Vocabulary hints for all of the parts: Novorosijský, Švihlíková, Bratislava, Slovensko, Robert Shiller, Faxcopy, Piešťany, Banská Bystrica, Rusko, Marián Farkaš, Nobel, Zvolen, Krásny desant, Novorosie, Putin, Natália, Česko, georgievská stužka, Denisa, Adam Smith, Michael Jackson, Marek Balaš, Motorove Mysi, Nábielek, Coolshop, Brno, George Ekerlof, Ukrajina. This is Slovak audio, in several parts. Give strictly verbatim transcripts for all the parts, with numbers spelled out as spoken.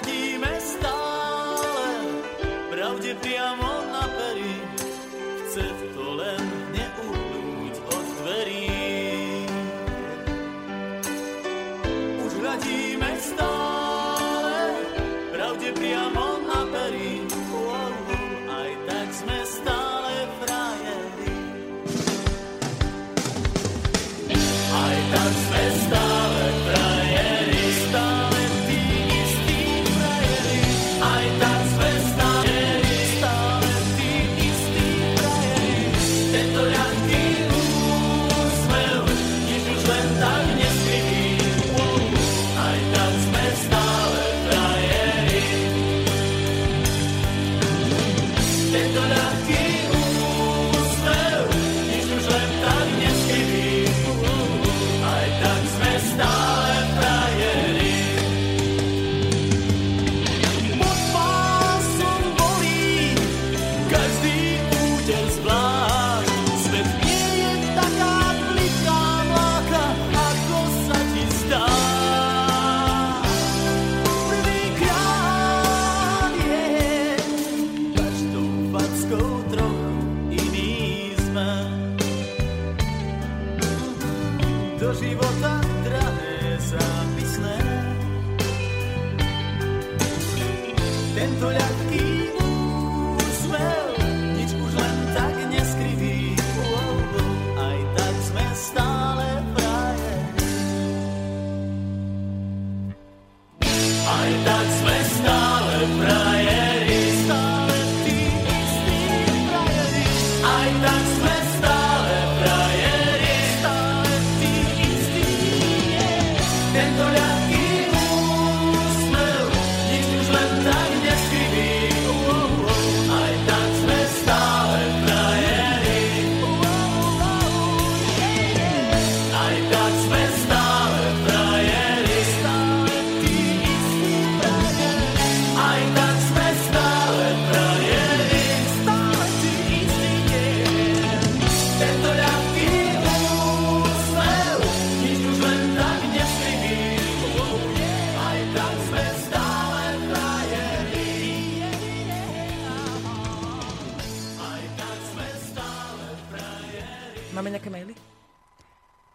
radíme stále, pravde priamo na pery, chce to len neúhnúť od dverí. Už radíme stále, pravde priamo na pery, wow, aj tak sme stále frajeri. Aj tak sme stále frajeri.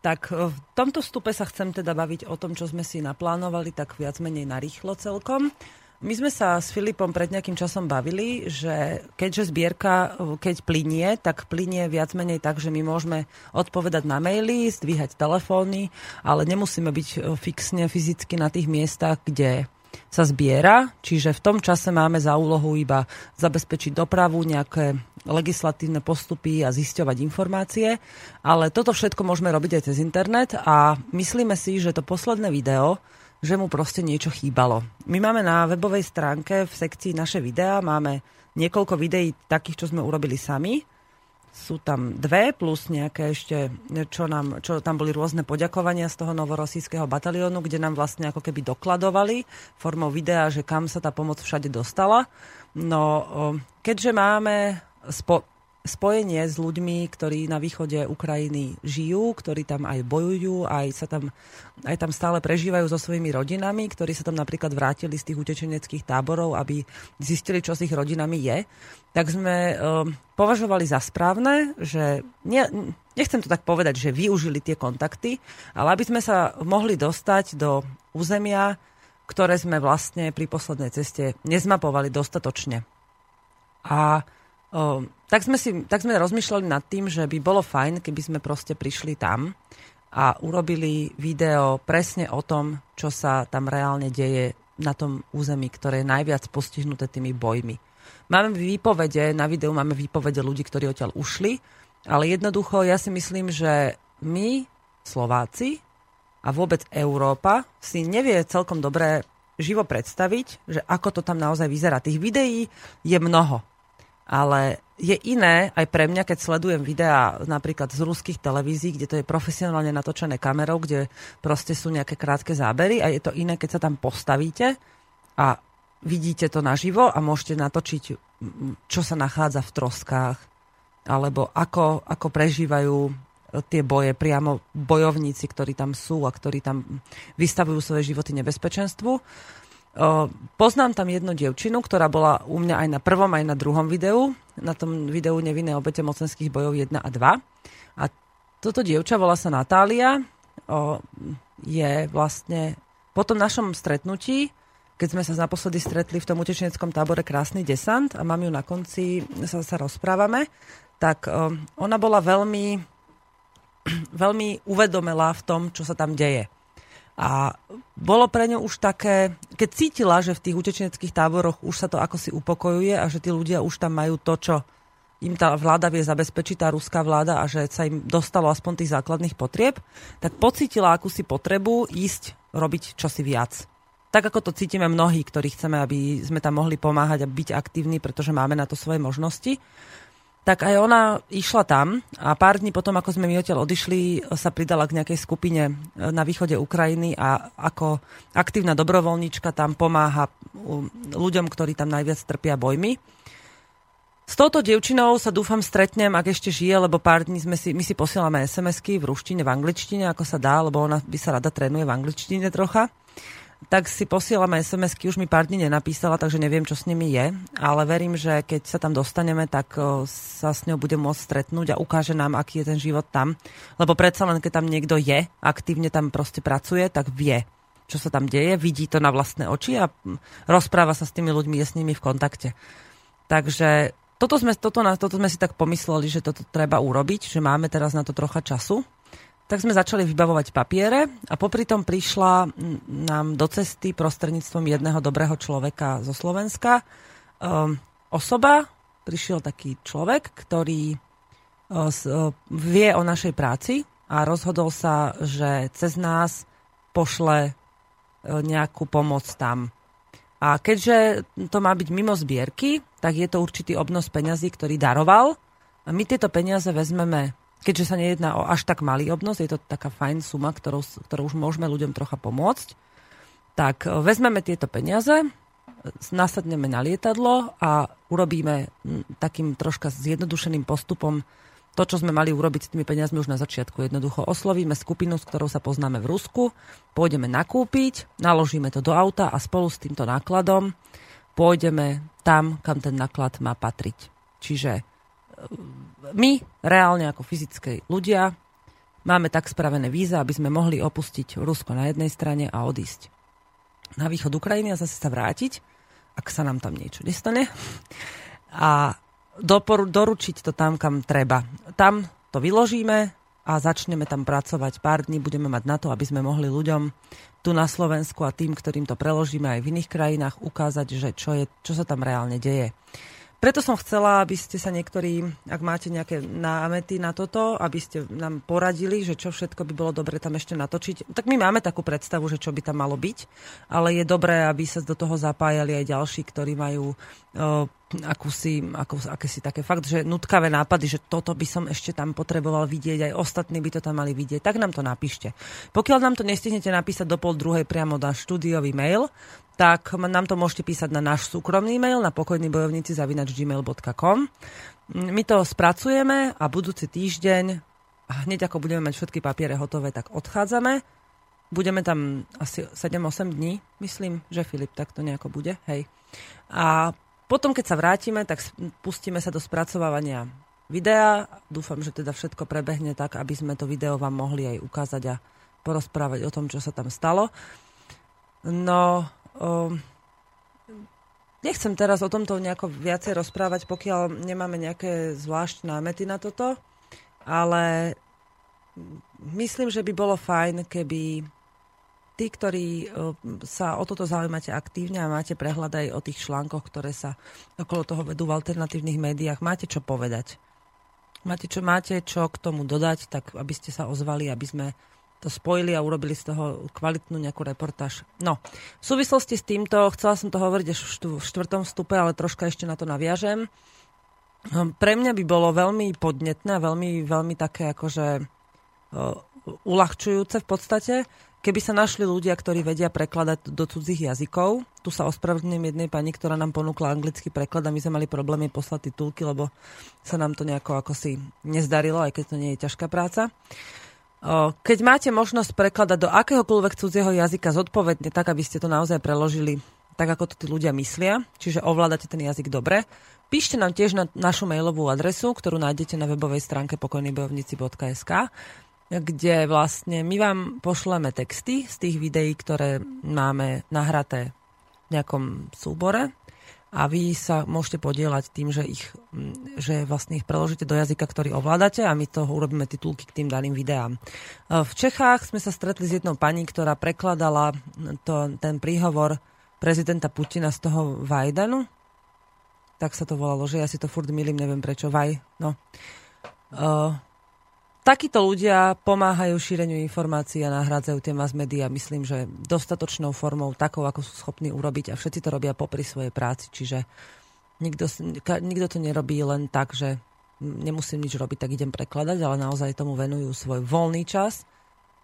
Tak v tomto vstupe sa chcem teda baviť o tom, čo sme si naplánovali, tak viac menej narýchlo celkom. My sme sa s Filipom pred nejakým časom bavili, že keďže zbierka, keď plynie, tak plynie viac menej tak, že my môžeme odpovedať na maily, zdvíhať telefóny, ale nemusíme byť fixne fyzicky na tých miestach, kde sa zbiera. Čiže v tom čase máme za úlohu iba zabezpečiť dopravu, nejaké legislatívne postupy a zisťovať informácie. Ale toto všetko môžeme robiť aj cez internet a myslíme si, že to posledné video, že mu proste niečo chýbalo. My máme na webovej stránke v sekcii naše videá, máme niekoľko videí takých, čo sme urobili sami. Sú tam dve, plus nejaké ešte, čo, nám, čo tam boli rôzne poďakovania z toho Novorosijského bataliónu, kde nám vlastne ako keby dokladovali formou videa, že kam sa tá pomoc všade dostala. No, keďže máme Spo- spojenie s ľuďmi, ktorí na východe Ukrajiny žijú, ktorí tam aj bojujú, aj sa tam, aj tam stále prežívajú so svojimi rodinami, ktorí sa tam napríklad vrátili z tých utečeneckých táborov, aby zistili, čo s ich rodinami je, tak sme e, považovali za správne, že nie, nechcem to tak povedať, že využili tie kontakty, ale aby sme sa mohli dostať do územia, ktoré sme vlastne pri poslednej ceste nezmapovali dostatočne. A O, tak, sme si, tak sme rozmýšľali nad tým, že by bolo fajn, keby sme proste prišli tam a urobili video presne o tom, čo sa tam reálne deje na tom území, ktoré je najviac postihnuté tými bojmi. Máme výpovede, na videu máme výpovede ľudí, ktorí odtiaľ ušli, ale jednoducho ja si myslím, že my, Slováci a vôbec Európa si nevie celkom dobre živo predstaviť, že ako to tam naozaj vyzerá. Tých videí je mnoho. Ale je iné aj pre mňa, keď sledujem videá napríklad z ruských televízií, kde to je profesionálne natočené kamerou, kde proste sú nejaké krátke zábery a je to iné, keď sa tam postavíte a vidíte to naživo a môžete natočiť, čo sa nachádza v troskách alebo ako, ako prežívajú tie boje priamo bojovníci, ktorí tam sú a ktorí tam vystavujú svoje životy nebezpečenstvu. Poznám tam jednu dievčinu, ktorá bola u mňa aj na prvom, aj na druhom videu. Na tom videu Nevinné obete mocenských bojov jeden a dva. A toto dievča, volá sa Natália, je vlastne po tom našom stretnutí, keď sme sa naposledy stretli v tom utečeneckom tábore Krásny desant a mám ju na konci, sa, sa rozprávame, tak ona bola veľmi, veľmi uvedomelá v tom, čo sa tam deje. A bolo pre ňu už také, keď cítila, že v tých utečeneckých táboroch už sa to akosi upokojuje a že tí ľudia už tam majú to, čo im tá vláda vie zabezpečiť, tá ruská vláda, a že sa im dostalo aspoň tých základných potrieb, tak pocítila akúsi potrebu ísť robiť čosi viac. Tak ako to cítime mnohí, ktorí chceme, aby sme tam mohli pomáhať a byť aktívni, pretože máme na to svoje možnosti. Tak aj ona išla tam a pár dní potom, ako sme my odtiaľ odišli, sa pridala k nejakej skupine na východe Ukrajiny a ako aktívna dobrovoľníčka tam pomáha ľuďom, ktorí tam najviac trpia bojmi. S touto dievčinou sa dúfam stretnem, ak ešte žije, lebo pár dní sme si, my si posielame es em esky v ruštine, v angličtine, ako sa dá, lebo ona by sa rada trénuje v angličtine trocha. Tak si posielame es em esky, už mi pár dní nenapísala, takže neviem, čo s nimi je, ale verím, že keď sa tam dostaneme, tak sa s ňou budem môcť stretnúť a ukáže nám, aký je ten život tam, lebo predsa len, keď tam niekto je, aktívne tam proste pracuje, tak vie, čo sa tam deje, vidí to na vlastné oči a rozpráva sa s tými ľuďmi, je s nimi v kontakte. Takže toto sme, toto, toto sme si tak pomysleli, že toto treba urobiť, že máme teraz na to trocha času. Tak sme začali vybavovať papiere a popri tom prišla nám do cesty prostredníctvom jedného dobrého človeka zo Slovenska um, osoba, prišiel taký človek, ktorý uh, vie o našej práci a rozhodol sa, že cez nás pošle uh, nejakú pomoc tam. A keďže to má byť mimo zbierky, tak je to určitý obnos peňazí, ktorý daroval a my tieto peniaze vezmeme. Keďže sa nejedná o až tak malý obnos, je to taká fajn suma, ktorou, ktorou už môžeme ľuďom trocha pomôcť, tak vezmeme tieto peniaze, nasadneme na lietadlo a urobíme takým troška zjednodušeným postupom to, čo sme mali urobiť s tými peniazmi už na začiatku. Jednoducho oslovíme skupinu, s ktorou sa poznáme v Rusku, pôjdeme nakúpiť, naložíme to do auta a spolu s týmto nákladom pôjdeme tam, kam ten náklad má patriť. Čiže my, reálne ako fyzické ľudia, máme tak spravené víza, aby sme mohli opustiť Rusko na jednej strane a odísť na východ Ukrajiny a zase sa vrátiť, ak sa nám tam niečo nestane, a doporu- doručiť to tam, kam treba. Tam to vyložíme a začneme tam pracovať. Pár dní budeme mať na to, aby sme mohli ľuďom tu na Slovensku a tým, ktorým to preložíme aj v iných krajinách, ukázať, že čo je, čo sa tam reálne deje. Preto som chcela, aby ste sa niektorí, ak máte nejaké námety na toto, aby ste nám poradili, že čo všetko by bolo dobre tam ešte natočiť. Tak my máme takú predstavu, že čo by tam malo byť, ale je dobré, aby sa do toho zapájali aj ďalší, ktorí majú uh, akúsi, akúsi, akúsi také fakt, že nutkavé nápady, že toto by som ešte tam potreboval vidieť, aj ostatní by to tam mali vidieť, tak nám to napíšte. Pokiaľ nám to nestihnete napísať do pol druhej priamo na štúdiový mail, tak nám to môžete písať na náš súkromný mail na pokojnybojovníci zavináč gmail bodka com. My to spracujeme a budúci týždeň, hneď ako budeme mať všetky papiere hotové, tak odchádzame. Budeme tam asi sedem osem dní, myslím, že Filip, tak to nejako bude. Hej. A potom, keď sa vrátime, tak pustíme sa do spracovávania videa. Dúfam, že teda všetko prebehne tak, aby sme to video vám mohli aj ukázať a porozprávať o tom, čo sa tam stalo. No... Uh, nechcem teraz o tomto nejako viacej rozprávať, pokiaľ nemáme nejaké zvláštne námety na toto, ale myslím, že by bolo fajn, keby tí, ktorí uh, sa o toto zaujímate aktívne a máte prehľad aj o tých článkoch, ktoré sa okolo toho vedú v alternatívnych médiách, máte čo povedať. Máte čo, máte čo k tomu dodať, tak aby ste sa ozvali, aby sme to spojili a urobili z toho kvalitnú nejakú reportáž. No, v súvislosti s týmto, chcela som to hovoriť až v štvrtom vstupe, ale troška ešte na to naviažem. Pre mňa by bolo veľmi podnetné, veľmi, veľmi také akože uľahčujúce v podstate, keby sa našli ľudia, ktorí vedia prekladať do cudzích jazykov. Tu sa ospravedlňujem jednej pani, ktorá nám ponúkla anglický preklad a my sme mali problémy poslať titulky, lebo sa nám to nejako akosi nezdarilo, aj keď to nie je ťažká práca. Keď máte možnosť prekladať do akéhokoľvek cudzieho jazyka zodpovedne, tak aby ste to naozaj preložili tak ako to tí ľudia myslia, čiže ovládate ten jazyk dobre. Píšte nám tiež na našu mailovú adresu, ktorú nájdete na webovej stránke pokojnybojovníci bodka es ká, kde vlastne my vám pošleme texty z tých videí, ktoré máme nahraté v nejakom súbore a vy sa môžete podieľať tým, že ich, že vlastne ich preložíte do jazyka, ktorý ovládate a my toho urobíme titulky k tým daným videám. V Čechách sme sa stretli s jednou pani, ktorá prekladala to, ten príhovor prezidenta Putina z toho Vajdanu, tak sa to volalo, že ja si to furt milím, neviem prečo, vaj, no. Uh, takíto ľudia pomáhajú šíreniu informácií a nahrádzajú tie mass media, myslím, že dostatočnou formou, takou, ako sú schopní urobiť a všetci to robia popri svojej práci, čiže nikto, nikto to nerobí len tak, že nemusím nič robiť, tak idem prekladať, ale naozaj tomu venujú svoj voľný čas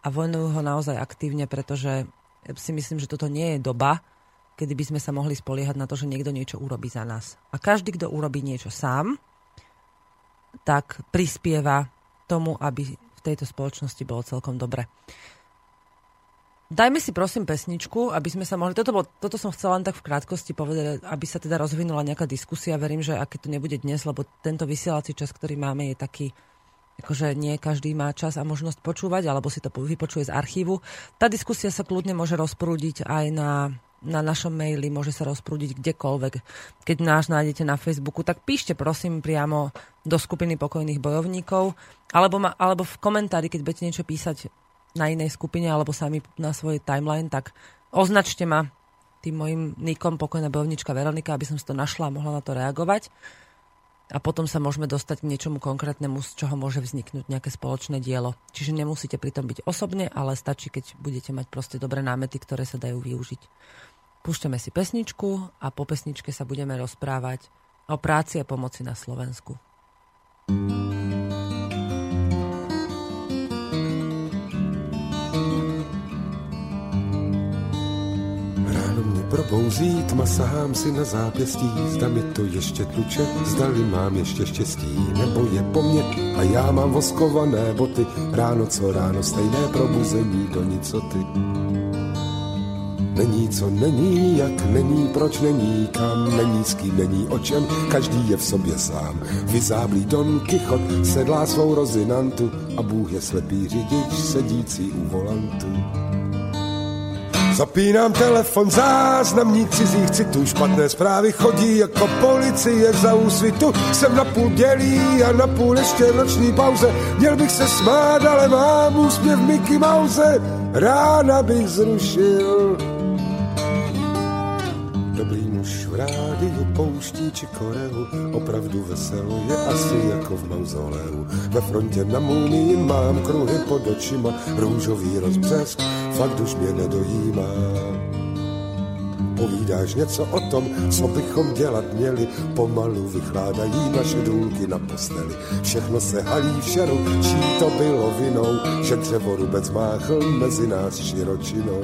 a venujú ho naozaj aktívne, pretože si myslím, že toto nie je doba, kedy by sme sa mohli spoliehať na to, že niekto niečo urobí za nás. A každý, kto urobí niečo sám, tak prispieva tomu, aby v tejto spoločnosti bolo celkom dobre. Dajme si prosím pesničku, aby sme sa mohli... Toto, bol, toto som chcela len tak v krátkosti povedať, aby sa teda rozvinula nejaká diskusia. Verím, že aké to nebude dnes, lebo tento vysielací čas, ktorý máme, je taký... akože nie každý má čas a možnosť počúvať, alebo si to vypočuje z archívu. Tá diskusia sa kľudne môže rozprúdiť aj na... na našom maili, môže sa rozprúdiť kdekoľvek. Keď nás nájdete na Facebooku, tak píšte prosím priamo do skupiny Pokojných bojovníkov, alebo, ma, alebo v komentári, keď budete niečo písať na inej skupine, alebo sami na svojej timeline, tak označte ma tým mojim nikom Pokojná bojovnička Veronika, aby som si to našla a mohla na to reagovať. A potom sa môžeme dostať k niečomu konkrétnemu, z čoho môže vzniknúť nejaké spoločné dielo. Čiže nemusíte pritom byť osobne, ale stačí, keď budete mať proste dobré námety, ktoré sa dajú využiť. Púšťame si pesničku a po pesničke sa budeme rozprávať o práci a pomoci na Slovensku. Ráno mě probouzí, tma, sahám si na zápěstí, zda mi to ještě tluče, zdali mám ještě štěstí, nebo je po mně a já mám voskované boty, ráno co ráno stejné probuzení do nicoty. Není co není, jak není, proč není, kam není, s kým není, o čem, každý je v sobě sám. Vyzáblý Don Kichot sedlá svou rozinantu a Bůh je slepý řidič sedící u volantu. Zapínám telefon, záznamník cizích citů, špatné zprávy chodí jako policie za úsvitu. Jsem na půl dělí a na půl ještě v noční pauze, měl bych se smát, ale mám úsměv Mickey Mouse. Rána bych zrušil. Dobrý muž v rádiu pouští či Koreu, opravdu veselo je asi jako v mauzoleu. Ve frontě na Múnii mám kruhy pod očima, růžový rozbřesk, fakt už mě nedojímá. Povídáš něco o tom, co bychom dělat měli, pomalu vychládají naše důlky na posteli. Všechno se halí v šeru, čí to bylo vinou, že dřevorubec máchl mezi nás širočinou.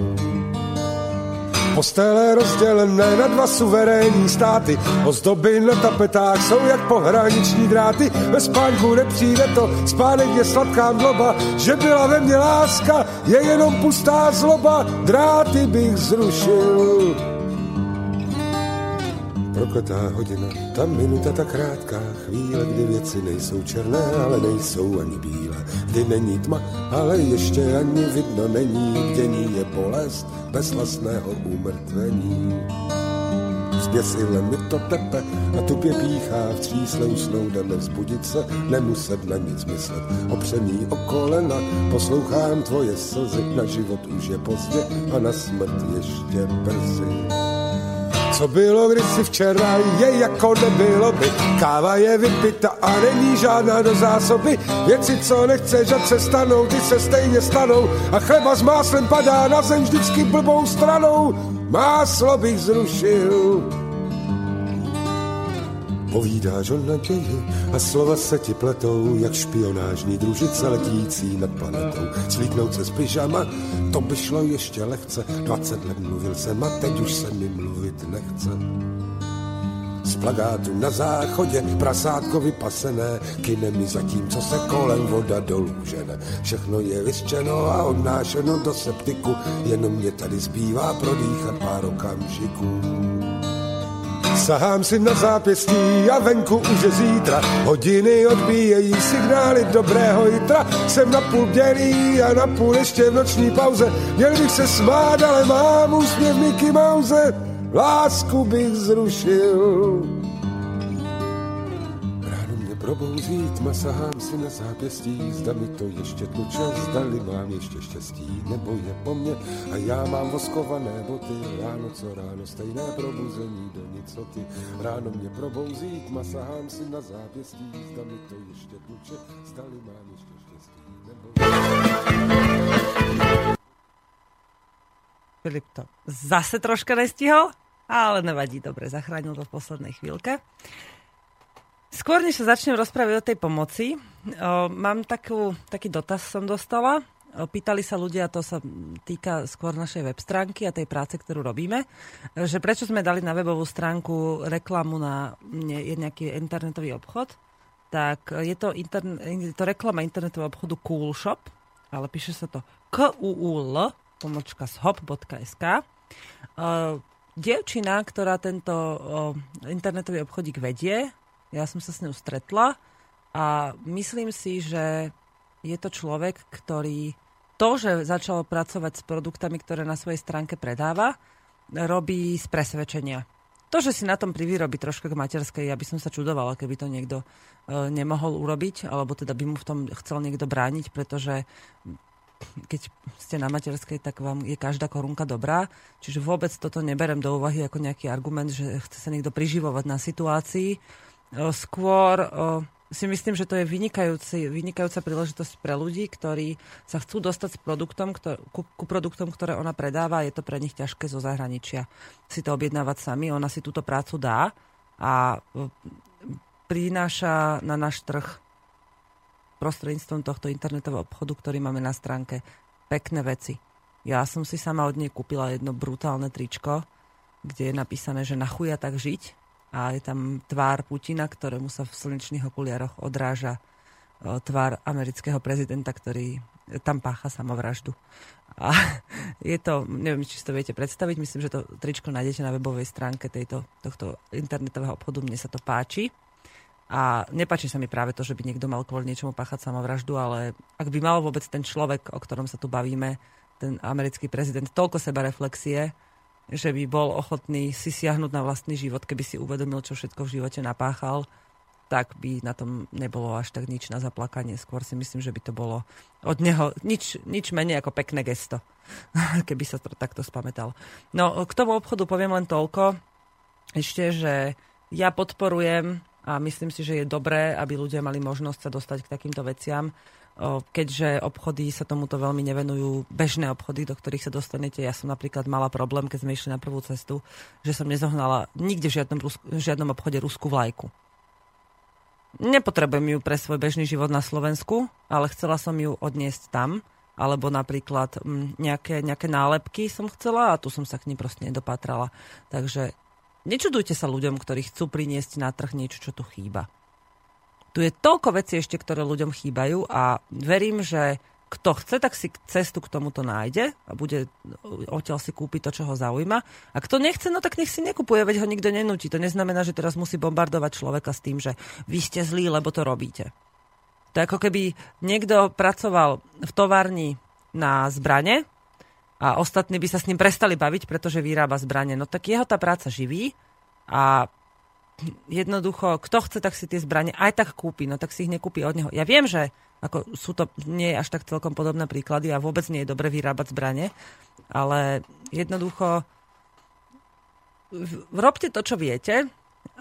Postele rozdělené na dva suverénní státy, ozdoby na tapetách jsou jak pohraniční dráty. Ve spánku nepřijde to, spánek je sladká mdloba, že byla ve mně láska, je jenom pustá zloba. Dráty bych zrušil. Prokletá hodina, ta minuta tak krátká, chvíle, kdy věci nejsou černé, ale nejsou ani bílé, kdy není tma, ale ještě ani vidno není, kde ní je bolest bezvlastného umrtvení. Zběsile mi to tepe a tupě píchá, v třísle usnou jdeme vzbudit se, nemuset na nic myslet, opřený o kolena, poslouchám tvoje slzy, na život už je pozdě a na smrt ještě brzy. Co bylo kdysi včera, je jako nebylo by. Káva je vypita a není žádná do zásoby. Věci, co nechceš, ať se stanou, ty se stejně stanou. A chleba s máslem padá na zem vždycky blbou stranou. Máslo bych zrušil. Povídáš o naději a slova se ti pletou, jak špionážní družice letící nad planetou. Slíknout se s pyžama, to by šlo ještě lehce, dvacet let mluvil jsem a teď už se mi mluvit nechce. z plagátu na záchodě, prasátko vypasené kinemi, zatímco se kolem voda dolů žene. Všechno je vyřčeno a odnášeno do septiku, jenom mě tady zbývá prodýchat pár okamžiků. Sahám si na zápěstí a venku už je zítra, hodiny odbíjejí signály dobrého jitra. Jsem napůl bdělý a napůl ještě v noční pauze, měl bych se smát, ale mám úsměv Mickey Mouse. Lásku bych zrušil. Ráno mě probouzí tma, sahám si na zápěstí, zda mi to ještě tluče, zdali mám ještě štěstí, nebo je po mně a já mám voskované boty. Ráno co ráno, stejné probuzení do nicoty. Ráno mě probouzí tma, sahám si na zápěstí, zda mi to ještě tluče, zdali mám ještě štěstí, nebo... Filip to zase troška nestihol, ale nevadí, dobre, zachránil to v poslednej chvíľke. Skôr, než sa začnem rozprávať o tej pomoci, o, mám takú, taký dotaz som dostala. O, pýtali sa ľudia, to sa týka skôr našej web stránky a tej práce, ktorú robíme, že prečo sme dali na webovú stránku reklamu na ne, nejaký internetový obchod. Tak je to, interne, to reklama internetového obchodu Coolshop, ale píše sa to K U U L pomočka shop bodka es ká. Uh, dievčina, ktorá tento uh, internetový obchodík vedie, ja som sa s ňou stretla a myslím si, že je to človek, ktorý to, že začal pracovať s produktami, ktoré na svojej stránke predáva, robí z presvedčenia. To, že si na tom privyrobí troška k materskej, ja by som sa čudovala, keby to niekto uh, nemohol urobiť, alebo teda by mu v tom chcel niekto brániť, pretože keď ste na materskej, tak vám je každá korunka dobrá. Čiže vôbec toto neberem do úvahy ako nejaký argument, že chce sa niekto priživovať na situácii. Skôr si myslím, že to je vynikajúca príležitosť pre ľudí, ktorí sa chcú dostať s produktom, ku, ku produktom, ktoré ona predáva. Je to pre nich ťažké zo zahraničia si to objednávať sami. Ona si túto prácu dá a prináša na náš trh prostredníctvom tohto internetového obchodu, ktorý máme na stránke, pekné veci. Ja som si sama od nej kúpila jedno brutálne tričko, kde je napísané, že na chuja tak žiť, a je tam tvár Putina, ktorému sa v slnečných okuliároch odráža tvár amerického prezidenta, ktorý tam pácha samovraždu. A je to, neviem, či si to viete predstaviť, myslím, že to tričko nájdete na webovej stránke tejto, tohto internetového obchodu. Mne sa to páči. A nepáči sa mi práve to, že by niekto mal kvôli niečomu páchať samovraždu, ale ak by mal vôbec ten človek, o ktorom sa tu bavíme, ten americký prezident, toľko sebareflexie, že by bol ochotný si siahnuť na vlastný život, keby si uvedomil, čo všetko v živote napáchal, tak by na tom nebolo až tak nič na zaplakanie. Skôr si myslím, že by to bolo od neho nič, nič menej ako pekné gesto, keby sa to takto spamätal. No, k tomu obchodu poviem len toľko ešte, že ja podporujem a myslím si, že je dobré, aby ľudia mali možnosť sa dostať k takýmto veciam, keďže obchody sa tomuto veľmi nevenujú, bežné obchody, do ktorých sa dostanete. Ja som napríklad mala problém, keď sme išli na prvú cestu, že som nezohnala nikde v žiadnom, v žiadnom obchode ruskú vlajku. Nepotrebujem ju pre svoj bežný život na Slovensku, ale chcela som ju odniesť tam, alebo napríklad nejaké, nejaké nálepky som chcela a tu som sa k nim proste nedopatrala. Takže nečudujte sa ľuďom, ktorí chcú priniesť na trh niečo, čo tu chýba. Tu je toľko vecí ešte, ktoré ľuďom chýbajú a verím, že kto chce, tak si cestu k tomuto nájde a bude odtiaľ si kúpiť to, čo ho zaujíma. A kto nechce, no tak nech si nekupuje, veď ho nikto nenúti. To neznamená, že teraz musí bombardovať človeka s tým, že vy ste zlí, lebo to robíte. To je ako keby niekto pracoval v továrni na zbrane a ostatní by sa s ním prestali baviť, pretože vyrába zbrane. No tak jeho tá práca živí a jednoducho, kto chce, tak si tie zbrane aj tak kúpi, no tak si ich nekúpi od neho. Ja viem, že ako sú to nie je až tak celkom podobné príklady a vôbec nie je dobre vyrábať zbrane, ale jednoducho robte to, čo viete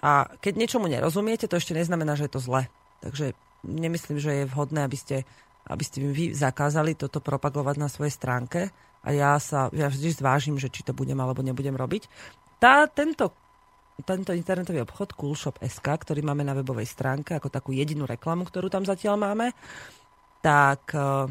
a keď niečomu nerozumiete, to ešte neznamená, že je to zle. Takže nemyslím, že je vhodné, aby ste, aby ste vy zakázali toto propagovať na svojej stránke. A ja sa ja vždy zvážim, že či to budem alebo nebudem robiť. Tá, tento, tento internetový obchod Coolshop bodka es ká, ktorý máme na webovej stránke, ako takú jedinú reklamu, ktorú tam zatiaľ máme, tak uh,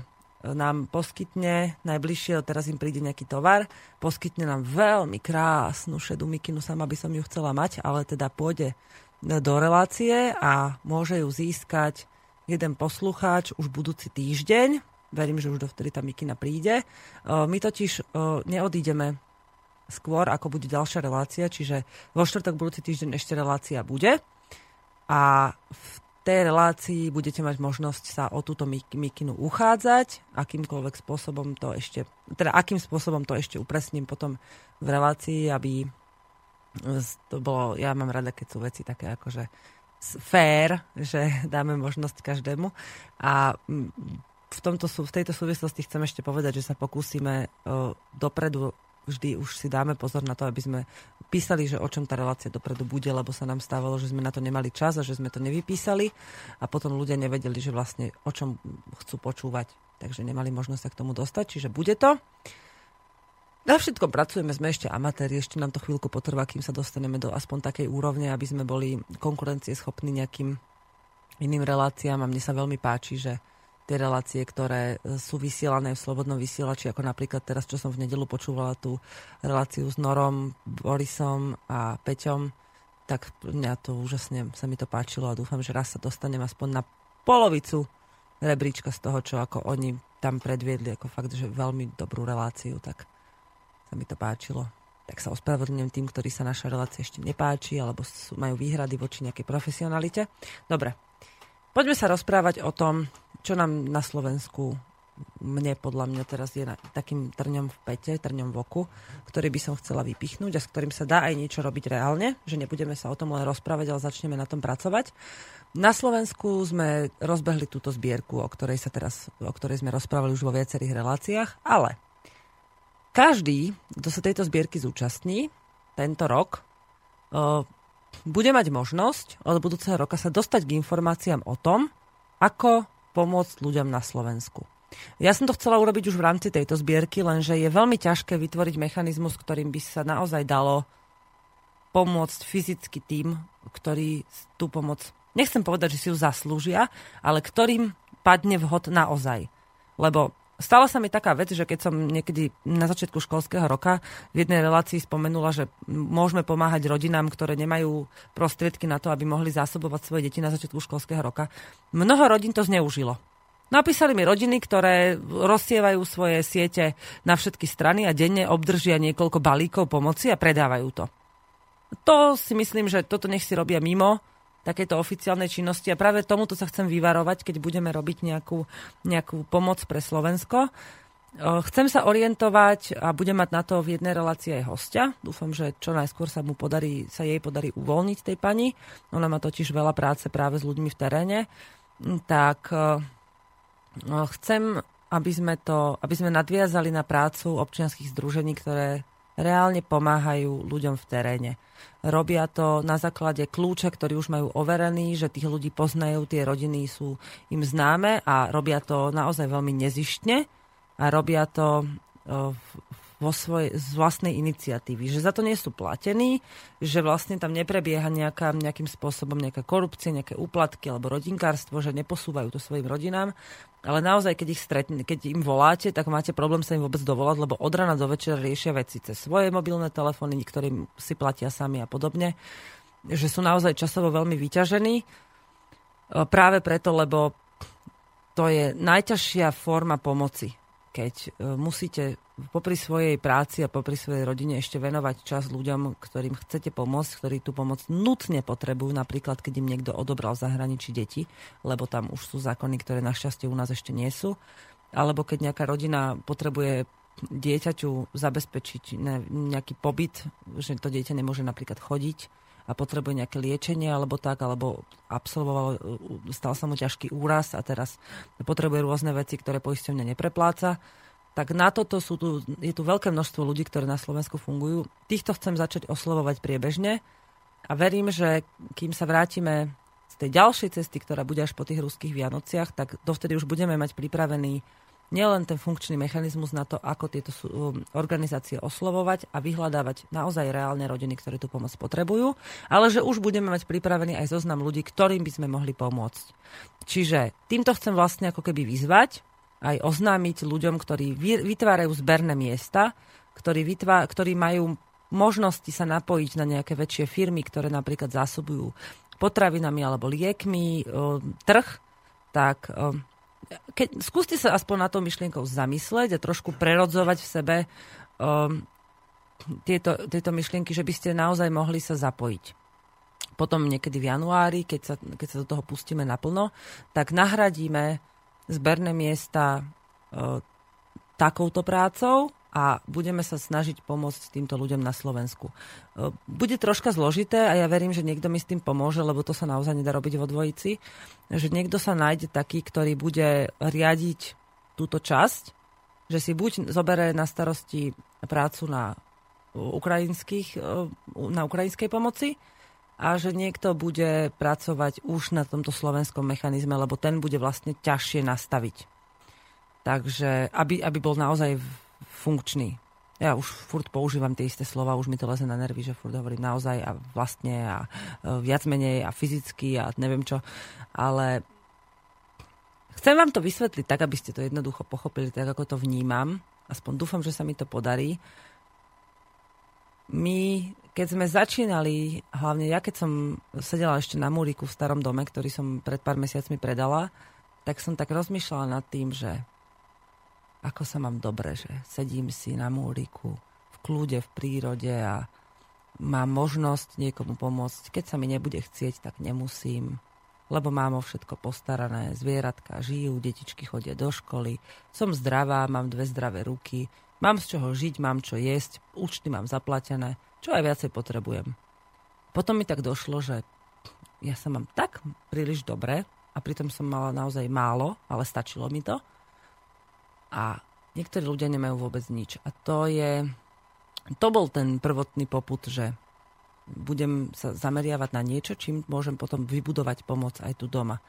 nám poskytne najbližšie, teraz im príde nejaký tovar, poskytne nám veľmi krásnu šedú mikinu, sama by som ju chcela mať, ale teda pôjde do relácie a môže ju získať jeden poslucháč už budúci týždeň. Verím, že už dovtedy tá mikina príde. My totiž neodídeme skôr, ako bude ďalšia relácia, čiže vo štvrtok budúci týždeň ešte relácia bude a v tej relácii budete mať možnosť sa o túto mikinu uchádzať, akýmkoľvek spôsobom to ešte, teda akým spôsobom to ešte upresním potom v relácii, aby to bolo, ja mám rada, keď sú veci také akože fair, že dáme možnosť každému a v tomto, v tejto súvislosti chcem ešte povedať, že sa pokúsime dopredu vždy už si dáme pozor na to, aby sme písali, že o čom tá relácia dopredu bude, lebo sa nám stávalo, že sme na to nemali čas a že sme to nevypísali a potom ľudia nevedeli, že vlastne o čom chcú počúvať. Takže nemali možnosť sa k tomu dostať, čiže bude to. Na všetkom pracujeme, sme ešte amatéri, ešte nám to chvíľku potrvá, kým sa dostaneme do aspoň takej úrovne, aby sme boli konkurencieschopní nejakým iným reláciám a mne sa veľmi páči, že tie relácie, ktoré sú vysielané v Slobodnom vysielači, ako napríklad teraz, čo som v nedeľu počúvala tú reláciu s Norom, Borisom a Peťom, tak mňa to úžasne, sa mi to páčilo a dúfam, že raz sa dostanem aspoň na polovicu rebríčka z toho, čo ako oni tam predviedli, ako fakt, že veľmi dobrú reláciu, tak sa mi to páčilo. Tak sa ospravedlňujem tým, ktorí sa naša relácia ešte nepáči, alebo sú, majú výhrady voči nejakej profesionalite. Dobre, poďme sa rozprávať o tom, čo nám na Slovensku, mne podľa mňa teraz je na, takým trňom v pete, trňom v oku, ktorý by som chcela vypichnúť a s ktorým sa dá aj niečo robiť reálne, že nebudeme sa o tom len rozprávať, ale začneme na tom pracovať. Na Slovensku sme rozbehli túto zbierku, o ktorej sa teraz, o ktorej sme rozprávali už vo viacerých reláciách, ale každý, kto sa tejto zbierky zúčastní tento rok, uh, bude mať možnosť od budúceho roka sa dostať k informáciám o tom, ako pomôcť ľuďom na Slovensku. Ja som to chcela urobiť už v rámci tejto zbierky, lenže je veľmi ťažké vytvoriť mechanizmus, ktorým by sa naozaj dalo pomôcť fyzicky tým, ktorí tú pomoc, nechcem povedať, že si ju zaslúžia, ale ktorým padne vhod naozaj. Lebo stala sa mi taká vec, že keď som niekedy na začiatku školského roka v jednej relácii spomenula, že môžeme pomáhať rodinám, ktoré nemajú prostriedky na to, aby mohli zásobovať svoje deti na začiatku školského roka. Mnoho rodín to zneužilo. Napísali mi rodiny, ktoré rozsievajú svoje siete na všetky strany a denne obdržia niekoľko balíkov pomoci a predávajú to. To si myslím, že toto nech si robia mimo takéto oficiálnej činnosti. A práve tomuto sa chcem vyvarovať, keď budeme robiť nejakú, nejakú pomoc pre Slovensko. Chcem sa orientovať a budem mať na to v jednej relácii aj hostia. Dúfam, že čo najskôr sa mu podarí, sa jej podarí uvoľniť tej pani. Ona má totiž veľa práce práve s ľuďmi v teréne. Tak chcem, aby sme, to, aby sme nadviazali na prácu občianskych združení, ktoré reálne pomáhajú ľuďom v teréne. Robia to na základe kľúča, ktorý už majú overený, že tých ľudí poznajú, tie rodiny sú im známe a robia to naozaj veľmi nezištne a robia to vo svojej z vlastnej iniciatívy. Že za to nie sú platení, že vlastne tam neprebieha nejaká, nejakým spôsobom nejaká korupcia, nejaké úplatky alebo rodinkárstvo, že neposúvajú to svojim rodinám. Ale naozaj, keď ich stretne, keď im voláte, tak máte problém sa im vôbec dovolať, lebo od rana do večera riešia veci cez svoje mobilné telefóny, ktorým si platia sami a podobne. Že sú naozaj časovo veľmi vyťažení. Práve preto, lebo to je najťažšia forma pomoci. Keď musíte popri svojej práci a popri svojej rodine ešte venovať čas ľuďom, ktorým chcete pomôcť, ktorí tú pomoc nutne potrebujú, napríklad keď im niekto odobral v zahraničí deti, lebo tam už sú zákony, ktoré našťastie u nás ešte nie sú, alebo keď nejaká rodina potrebuje dieťaťu zabezpečiť nejaký pobyt, že to dieťa nemôže napríklad chodiť a potrebuje nejaké liečenie alebo tak, alebo absolvoval, stal sa mu ťažký úraz a teraz potrebuje rôzne veci, ktoré poisťovňa neprepláca. Tak na toto sú tu, je tu veľké množstvo ľudí, ktoré na Slovensku fungujú. Týchto chcem začať oslovovať priebežne a verím, že kým sa vrátime z tej ďalšej cesty, ktorá bude až po tých ruských Vianociach, tak dovtedy už budeme mať pripravený nielen ten funkčný mechanizmus na to, ako tieto organizácie oslovovať a vyhľadávať naozaj reálne rodiny, ktoré tú pomoc potrebujú, ale že už budeme mať pripravený aj zoznam ľudí, ktorým by sme mohli pomôcť. Čiže týmto chcem vlastne ako keby vyzvať, aj oznámiť ľuďom, ktorí vytvárajú zberné miesta, ktorí, vytvá, ktorí majú možnosti sa napojiť na nejaké väčšie firmy, ktoré napríklad zásobujú potravinami alebo liekmi, trh, tak keď, skúste sa aspoň na tou myšlienkou zamyslieť a trošku prerodzovať v sebe tieto, tieto myšlienky, že by ste naozaj mohli sa zapojiť. Potom niekedy v januári, keď sa, keď sa do toho pustíme naplno, tak nahradíme zberné miesta e, takouto prácou a budeme sa snažiť pomôcť týmto ľuďom na Slovensku. E, bude troška zložité a ja verím, že niekto mi s tým pomôže, lebo to sa naozaj nedá robiť vo dvojici, že niekto sa nájde taký, ktorý bude riadiť túto časť, že si buď zoberie na starosti prácu na, ukrajinských, na ukrajinskej pomoci, a že niekto bude pracovať už na tomto slovenskom mechanizme, lebo ten bude vlastne ťažšie nastaviť. Takže, aby, aby bol naozaj funkčný. Ja už furt používam tie isté slova, už mi to leze na nervy, že furt hovorím naozaj a vlastne a viac menej a fyzicky a neviem čo. Ale chcem vám to vysvetliť tak, aby ste to jednoducho pochopili, tak ako to vnímam. Aspoň dúfam, že sa mi to podarí. My, keď sme začínali, hlavne ja, keď som sedela ešte na múriku v starom dome, ktorý som pred pár mesiacmi predala, tak som tak rozmýšľala nad tým, že ako sa mám dobre, že sedím si na múriku v kľude, v prírode a mám možnosť niekomu pomôcť. Keď sa mi nebude chcieť, tak nemusím, lebo mám o všetko postarané. Zvieratka žijú, detičky chodia do školy, som zdravá, mám dve zdravé ruky, mám z čoho žiť, mám čo jesť, účty mám zaplatené, čo aj viacej potrebujem. Potom mi tak došlo, že ja sa mám tak príliš dobre a pritom som mala naozaj málo, ale stačilo mi to. A niektorí ľudia nemajú vôbec nič. A to je, to bol ten prvotný poput, že budem sa zameriavať na niečo, čím môžem potom vybudovať pomoc aj tu doma.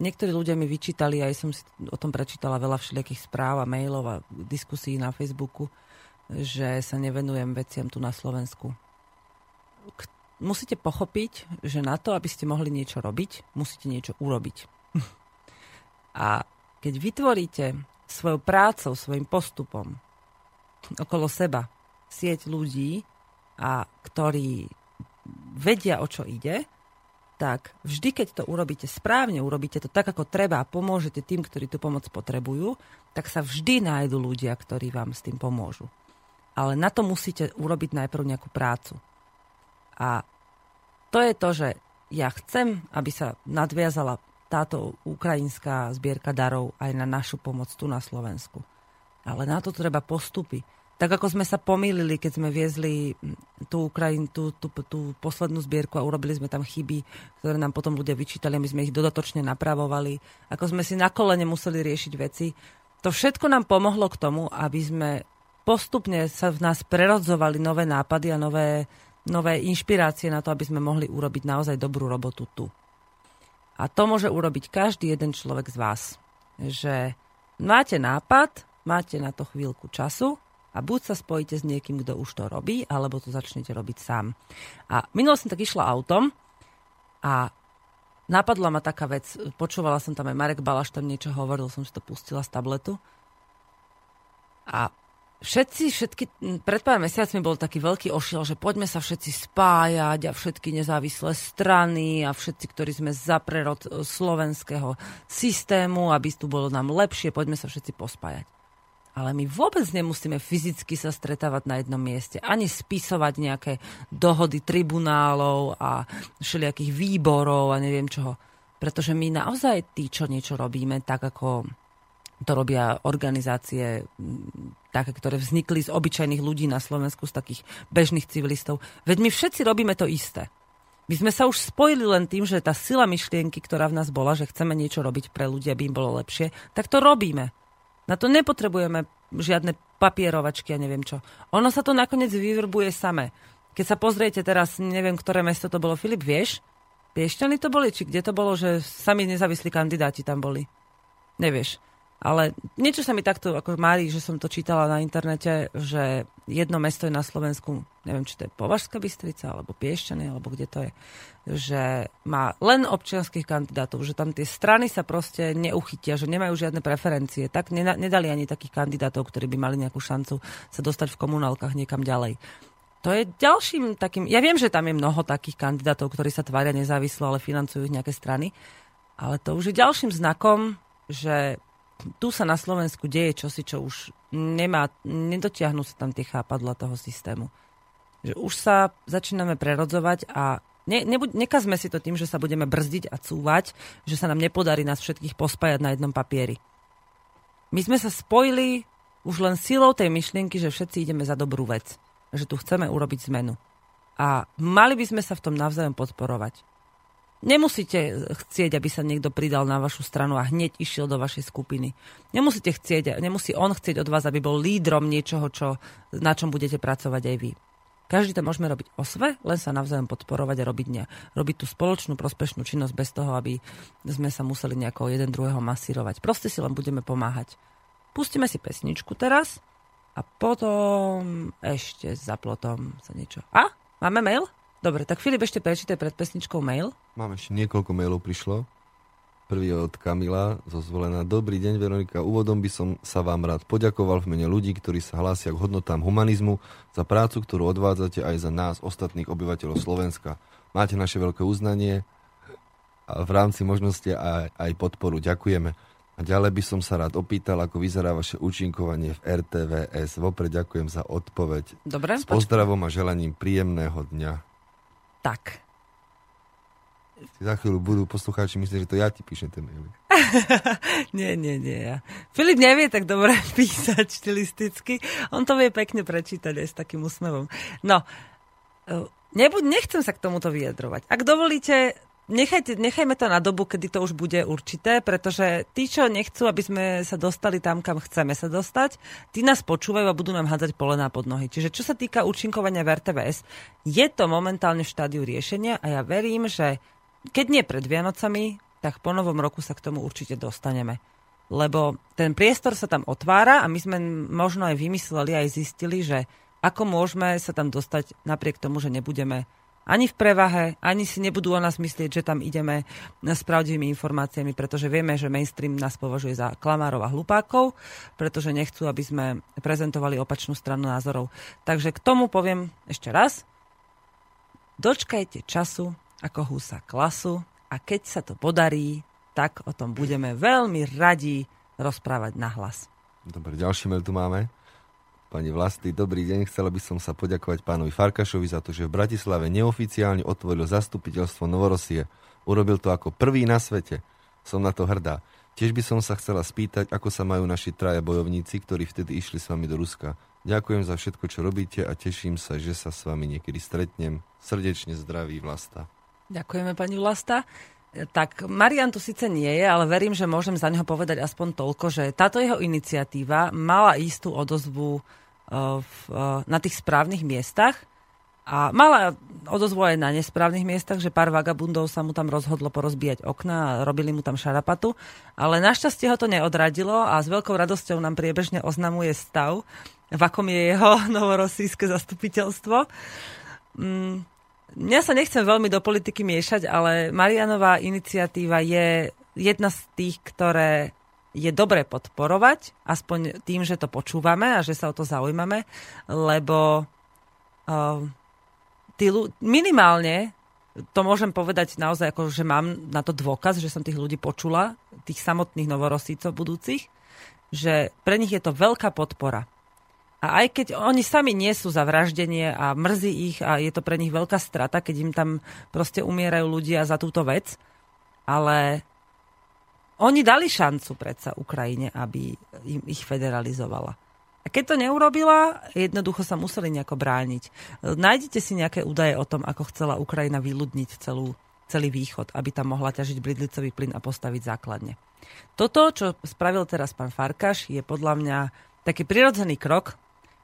Niektorí ľudia mi vyčítali, aj som si o tom prečítala veľa všelijakých správ a mailov a diskusí na Facebooku, že sa nevenujem veciam tu na Slovensku. Musíte pochopiť, že na to, aby ste mohli niečo robiť, musíte niečo urobiť. A keď vytvoríte svojou prácou, svojim postupom okolo seba sieť ľudí, a ktorí vedia, o čo ide, tak vždy, keď to urobíte správne, urobíte to tak, ako treba a pomôžete tým, ktorí tú pomoc potrebujú, tak sa vždy nájdu ľudia, ktorí vám s tým pomôžu. Ale na to musíte urobiť najprv nejakú prácu. A to je to, že ja chcem, aby sa nadviazala táto ukrajinská zbierka darov aj na našu pomoc tu na Slovensku. Ale na to treba postupy. Tak ako sme sa pomýlili, keď sme viezli tú Ukrajinu, tú, tú, tú poslednú zbierku a urobili sme tam chyby, ktoré nám potom ľudia vyčítali, my sme ich dodatočne napravovali, ako sme si na kolene museli riešiť veci. To všetko nám pomohlo k tomu, aby sme postupne sa v nás prerodzovali nové nápady a nové, nové inšpirácie na to, aby sme mohli urobiť naozaj dobrú robotu tu. A to môže urobiť každý jeden človek z vás. Že máte nápad, máte na to chvíľku času, a buď sa spojíte s niekým, kto už to robí, alebo to začnete robiť sám. A minul som tak išla autom a napadla ma taká vec. Počúvala som tam aj Marek Balaš, tam niečo hovoril, som si to pustila z tabletu. A všetci, všetky, pred pár mesiacmi bol taký veľký ošiel, že poďme sa všetci spájať a všetky nezávislé strany a všetci, ktorí sme za prerod slovenského systému, aby tu bolo nám lepšie, poďme sa všetci pospájať. Ale my vôbec nemusíme fyzicky sa stretávať na jednom mieste. Ani spisovať nejaké dohody tribunálov a všelijakých výborov a neviem čoho. Pretože my naozaj tí, čo niečo robíme, tak ako to robia organizácie, také, ktoré vznikli z obyčajných ľudí na Slovensku, z takých bežných civilistov. Veď my všetci robíme to isté. My sme sa už spojili len tým, že tá sila myšlienky, ktorá v nás bola, že chceme niečo robiť pre ľudí, aby im bolo lepšie, tak to robíme. Na to nepotrebujeme žiadne papierovačky a neviem čo. Ono sa to nakoniec vyvrbuje samé. Keď sa pozriete teraz, neviem, ktoré mesto to bolo, Filip, vieš? Piešťany to boli, či kde to bolo, že sami nezávislí kandidáti tam boli? Nevieš. Ale niečo sa mi takto, ako Mári, že som to čítala na internete, že jedno mesto je na Slovensku, neviem, či to je Považská Bystrica, alebo Piešťany, alebo kde to je, že má len občianskych kandidátov, že tam tie strany sa proste neuchytia, že nemajú žiadne preferencie. Tak ne- nedali ani takých kandidátov, ktorí by mali nejakú šancu sa dostať v komunálkach niekam ďalej. To je ďalším takým... Ja viem, že tam je mnoho takých kandidátov, ktorí sa tvária nezávislo, ale financujú ich nejaké strany. Ale to už je ďalším znakom, že tu sa na Slovensku deje čosi, čo už nemá... Nedotiahnu sa tam tie chápadla toho systému. Že už sa začíname prerodzovať a ne, nebuď, nekazme si to tým, že sa budeme brzdiť a cúvať, že sa nám nepodarí nás všetkých pospájať na jednom papieri. My sme sa spojili už len silou tej myšlienky, že všetci ideme za dobrú vec. Že tu chceme urobiť zmenu. A mali by sme sa v tom navzájom podporovať. Nemusíte chcieť, aby sa niekto pridal na vašu stranu a hneď išiel do vašej skupiny. Nemusíte chcieť, nemusí on chcieť od vás, aby bol lídrom niečoho, čo, na čom budete pracovať aj vy. Každý tam môžeme robiť osve, len sa navzájom podporovať a robiť, ne, robiť tú spoločnú prospešnú činnosť bez toho, aby sme sa museli nejako jeden druhého masírovať. Proste si len budeme pomáhať. Pustíme si pesničku teraz. A potom ešte za plotom sa niečo... A? Máme mail? Dobre, tak Filip ešte prečítaj pred pesničkou mail. Mám ešte niekoľko mailov prišlo. Prvý od Kamila zo Zvolena. Dobrý deň, Veronika. Úvodom by som sa vám rád poďakoval v mene ľudí, ktorí sa hlásia k hodnotám humanizmu za prácu, ktorú odvádzate aj za nás, ostatných obyvateľov Slovenska. Máte naše veľké uznanie a v rámci možnosti aj, aj podporu. Ďakujeme. A ďalej by som sa rád opýtal, ako vyzerá vaše účinkovanie v er té vé es. Vopred ďakujem za odpoveď. Dobre, s pozdravom a želaním príjemného dňa. Tak. Za chvíľu budú poslucháči myslieť, že to ja ti píšem ten mail. nie, nie, nie. Ja. Filip nevie tak dobre písať štilisticky. On to vie pekne prečítať aj s takým úsmevom. No, nebuď, nechcem sa k tomuto vyjadrovať. Ak dovolíte... Nechajte, nechajme to na dobu, kedy to už bude určité, pretože tí, čo nechcú, aby sme sa dostali tam, kam chceme sa dostať, tí nás počúvajú a budú nám hádzať polená pod nohy. Čiže čo sa týka účinkovania v er té vé es, je to momentálne v štádiu riešenia a ja verím, že keď nie pred Vianocami, tak po novom roku sa k tomu určite dostaneme. Lebo ten priestor sa tam otvára a my sme možno aj vymysleli, aj zistili, že ako môžeme sa tam dostať napriek tomu, že nebudeme ani v prevahe, ani si nebudú o nás myslieť, že tam ideme s pravdivými informáciami, pretože vieme, že mainstream nás považuje za klamárov a hlupákov, pretože nechcú, aby sme prezentovali opačnú stranu názorov. Takže k tomu poviem ešte raz, dočkajte času ako húsa klasu a keď sa to podarí, tak o tom budeme veľmi radi rozprávať nahlas. Dobre, ďalší mail tu máme. Pani Vlasty, dobrý deň. Chcela by som sa poďakovať pánovi Farkašovi za to, že v Bratislave neoficiálne otvoril zastupiteľstvo Novorosie. Urobil to ako prvý na svete. Som na to hrdá. Tiež by som sa chcela spýtať, ako sa majú naši traja bojovníci, ktorí vtedy išli s vami do Ruska. Ďakujem za všetko, čo robíte a teším sa, že sa s vami niekedy stretnem. Srdečne zdraví, Vlasta. Ďakujeme, pani Vlasta. Tak Marián tu síce nie je, ale verím, že môžem za neho povedať aspoň toľko, že táto jeho iniciatíva mala istú odozvu na tých správnych miestach a mala odozvu aj na nesprávnych miestach, že pár vagabundov sa mu tam rozhodlo porozbíjať okna a robili mu tam šarapatu, ale našťastie ho to neodradilo a s veľkou radosťou nám priebežne oznamuje stav, v akom je jeho novorosijské zastupiteľstvo. Mm. Ja sa nechcem veľmi do politiky miešať, ale Mariánová iniciatíva je jedna z tých, ktoré je dobre podporovať, aspoň tým, že to počúvame a že sa o to zaujímame, lebo uh, tí, minimálne, to môžem povedať naozaj, ako, že mám na to dôkaz, že som tých ľudí počula, tých samotných novorosícov budúcich, že pre nich je to veľká podpora. A aj keď oni sami nie sú za vraždenie a mrzí ich a je to pre nich veľká strata, keď im tam proste umierajú ľudia za túto vec, ale oni dali šancu predsa Ukrajine, aby im ich federalizovala. A keď to neurobila, jednoducho sa museli nejako brániť. Nájdete si nejaké údaje o tom, ako chcela Ukrajina vyľudniť celú, celý východ, aby tam mohla ťažiť bridlicový plyn a postaviť základne. Toto, čo spravil teraz pán Farkaš, je podľa mňa taký prirodzený krok,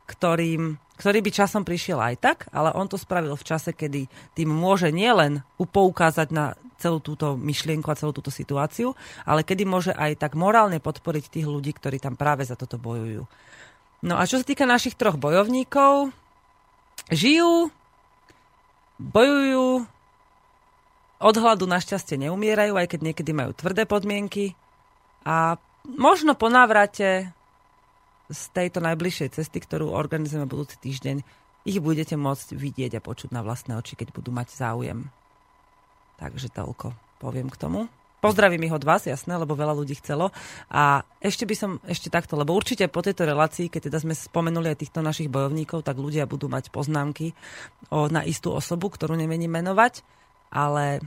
Ktorým, ktorý by časom prišiel aj tak, ale on to spravil v čase, kedy tým môže nielen upoukázať na celú túto myšlienku a celú túto situáciu, ale kedy môže aj tak morálne podporiť tých ľudí, ktorí tam práve za toto bojujú. No a čo sa týka našich troch bojovníkov, žijú, bojujú, od hladu našťastie neumierajú, aj keď niekedy majú tvrdé podmienky a možno po návrate z tejto najbližšej cesty, ktorú organizujeme budúci týždeň, ich budete môcť vidieť a počuť na vlastné oči, keď budú mať záujem. Takže toľko poviem k tomu. Pozdravím ich od vás, jasné, lebo veľa ľudí chcelo. A ešte by som, ešte takto, lebo určite po tejto relácii, keď teda sme spomenuli aj týchto našich bojovníkov, tak ľudia budú mať poznámky o, na istú osobu, ktorú nemením menovať. Ale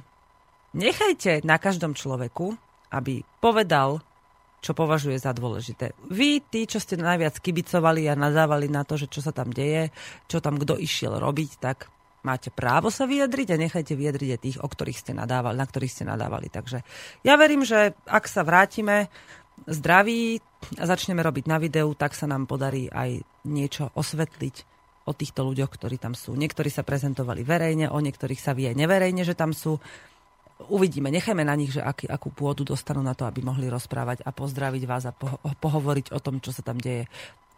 nechajte na každom človeku, aby povedal, čo považuje za dôležité. Vy, tí, čo ste najviac kibicovali a nadávali na to, že čo sa tam deje, čo tam kto išiel robiť, tak... Máte právo sa vyjadriť a nechajte vyjadriť aj tých, o ktorých ste nadávali, na ktorých ste nadávali. Takže ja verím, že ak sa vrátime zdraví a začneme robiť na videu, tak sa nám podarí aj niečo osvetliť o týchto ľuďoch, ktorí tam sú. Niektorí sa prezentovali verejne, o niektorých sa vie aj neverejne, že tam sú. Uvidíme, nechajme na nich, že aký, akú pôdu dostanú na to, aby mohli rozprávať a pozdraviť vás a poho- pohovoriť o tom, čo sa tam deje.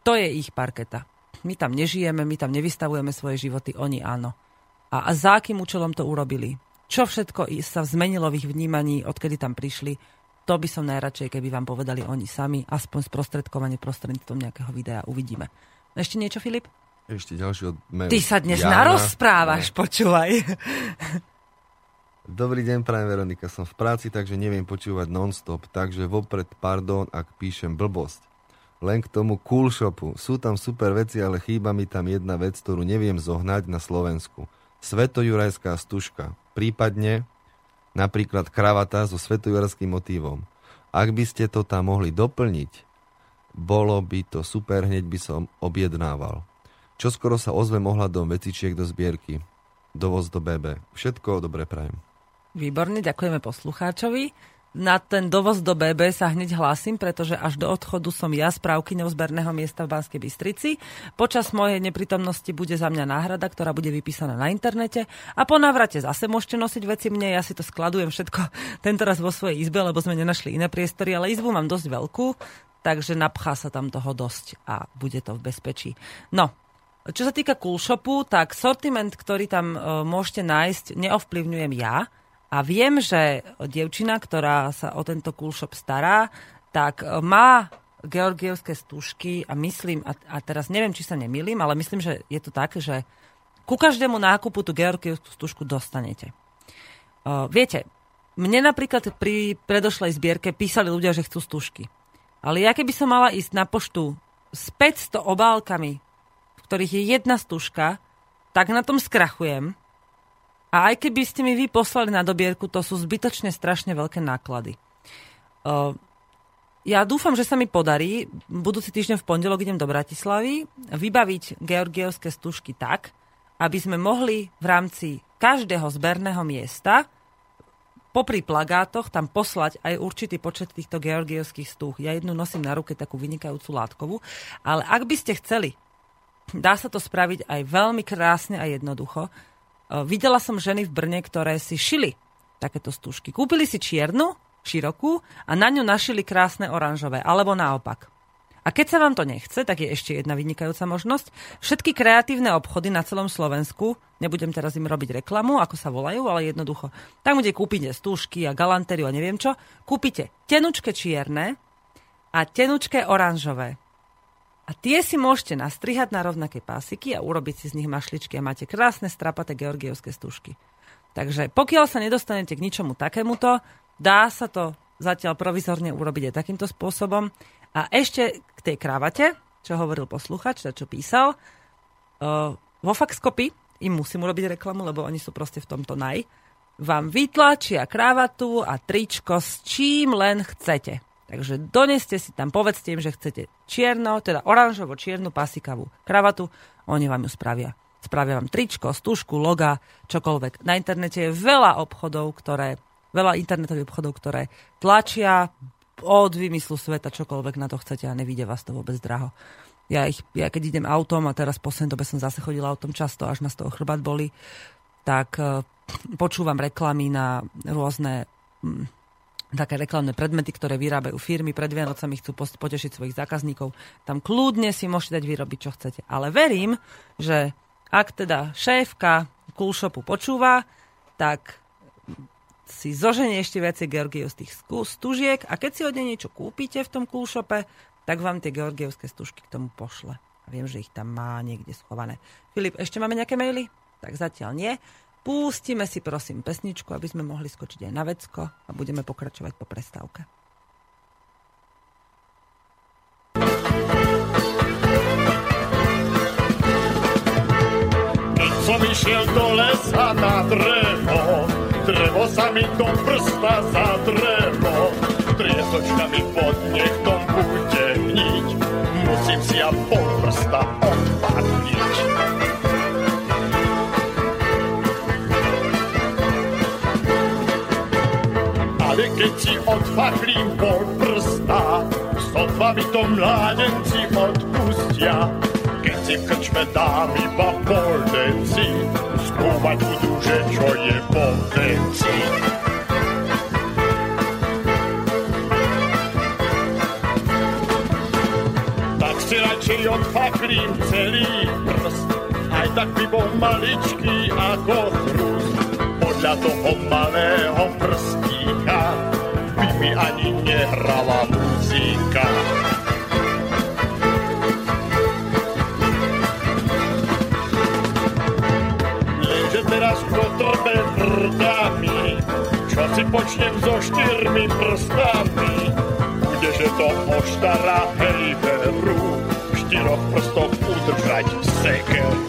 To je ich parketa. My tam nežijeme, my tam nevystavujeme svoje životy, oni áno. A za akým účelom to urobili? Čo všetko sa zmenilo v ich vnímaní, odkedy tam prišli? To by som najradšej, keby vám povedali oni sami, aspoň sprostredkovanie prostredníctvom nejakého videa. Uvidíme. Ešte niečo, Filip? Ešte ďalší od mého. Ty sa dnes Jana. narozprávaš, no. Počúvaj. Dobrý deň, prajem Veronika. Som v práci, takže neviem počúvať non-stop, takže vopred pardon, ak píšem blbosť. Len k tomu Coolshopu. Sú tam super veci, ale chýba mi tam jedna vec, ktorú neviem zohnať na Slovensku. Svetojurajská stužka, prípadne napríklad kravata so svetojurajským motívom. Ak by ste to tam mohli doplniť, bolo by to super, hneď by som objednával. Čoskoro sa ozvem ohľadom vecičiek do zbierky. Dovoz do bé bé. Všetko dobre prajem. Výborne, ďakujeme poslucháčovi. Na ten dovoz do bé bé sa hneď hlásim, pretože až do odchodu som ja správkyňou zberného miesta v Banskej Bystrici. Počas mojej neprítomnosti bude za mňa náhrada, ktorá bude vypísaná na internete. A po návrate zase môžete nosiť veci mne, ja si to skladujem všetko tentoraz vo svojej izbe, lebo sme nenašli iné priestory, ale izbu mám dosť veľkú, takže napchá sa tam toho dosť a bude to v bezpečí. No. Čo sa týka Coolshopu, tak sortiment, ktorý tam uh, môžete nájsť, neovplyvňujem ja. A viem, že dievčina, ktorá sa o tento Coolshop stará, tak má georgievské stužky a myslím, a, a teraz neviem, či sa nemýlim, ale myslím, že je to tak, že ku každému nákupu tú georgievskú stužku dostanete. Uh, viete, mne napríklad pri predošlej zbierke písali ľudia, že chcú stužky. Ale ja keby som mala ísť na poštu s päťsto obálkami, v ktorých je jedna stužka, tak na tom skrachujem. A aj keby ste mi vy poslali na dobierku, to sú zbytočne strašne veľké náklady. Uh, ja dúfam, že sa mi podarí, budúci týždeň v pondelok idem do Bratislavy, vybaviť georgievské stužky tak, aby sme mohli v rámci každého zberného miesta popri plagátoch tam poslať aj určitý počet týchto georgievských stúh. Ja jednu nosím na ruke, takú vynikajúcu látkovú, ale ak by ste chceli, dá sa to spraviť aj veľmi krásne a jednoducho. Videla som ženy v Brne, ktoré si šili takéto stužky. Kúpili si čiernu, širokú a na ňu našili krásne oranžové, alebo naopak. A keď sa vám to nechce, tak je ešte jedna vynikajúca možnosť. Všetky kreatívne obchody na celom Slovensku, nebudem teraz im robiť reklamu, ako sa volajú, ale jednoducho. Tam, kde kúpite stužky a galantériu a neviem čo, kúpite tenučké čierne a tenučké oranžové. A tie si môžete nastrihať na rovnaké pásiky a urobiť si z nich mašličky a máte krásne strapaté georgievské stužky. Takže pokiaľ sa nedostanete k ničomu takémuto, dá sa to zatiaľ provizorne urobiť aj takýmto spôsobom. A ešte k tej kravate, čo hovoril posluchač, čo písal, uh, vo Faxcopy, im musím urobiť reklamu, lebo oni sú proste v tomto naj, vám vytlačia kravatu a tričko s čím len chcete. Takže doneste si tam, povedzte im, že chcete čierno, teda oranžovo čiernu pasikavú kravatu, oni vám ju spravia. Spravia vám tričko, stužku, loga, čokoľvek. Na internete je veľa obchodov, ktoré, veľa internetových obchodov, ktoré tlačia od vymyslu sveta čokoľvek na to chcete a nevíde vás to vôbec draho. Ja, ich, ja keď idem autom a teraz v poslednej dobe som zase chodila autom často, až ma z toho chrbát boli, tak počúvam reklamy na rôzne m, také reklamné predmety, ktoré vyrábajú firmy. Pred Vianocami chcú potešiť svojich zákazníkov. Tam kľudne si môžete dať vyrobiť, čo chcete. Ale verím, že ak teda šéfka Coolshopu počúva, tak si zoženie ešte viacej georgiev z tých stužiek a keď si od nej niečo kúpite v tom Coolshope, tak vám tie georgievské stužky k tomu pošle. A viem, že ich tam má niekde schované. Filip, ešte máme nejaké maily? Tak zatiaľ nie. Pustíme si prosím pesničku, aby sme mohli skočiť aj na vecko a budeme pokračovať po prestávke. Keď som išiel do lesa na drevo, drevo sa mi do prsta zadrelo, triesočka mi pod nechtom bude hniť, musím si ja po prsta odpadniť. Ale keď si odfachlím po prsta, sotva mi to mládenci odpustia. Keď si v krčme dám iba poldenci, skúmať budú, že čo je po veci. Tak si radšej odfachlím celý prst, aj tak by bol maličký ako hrust. Podľa toho malého prstí by mi ani nehrala muzika. Lenže teraz potrbe vrdami, čo si počnem so štyrmi prstami, budeže to poštara hejberu, štyroch prstov udržať v sekeru.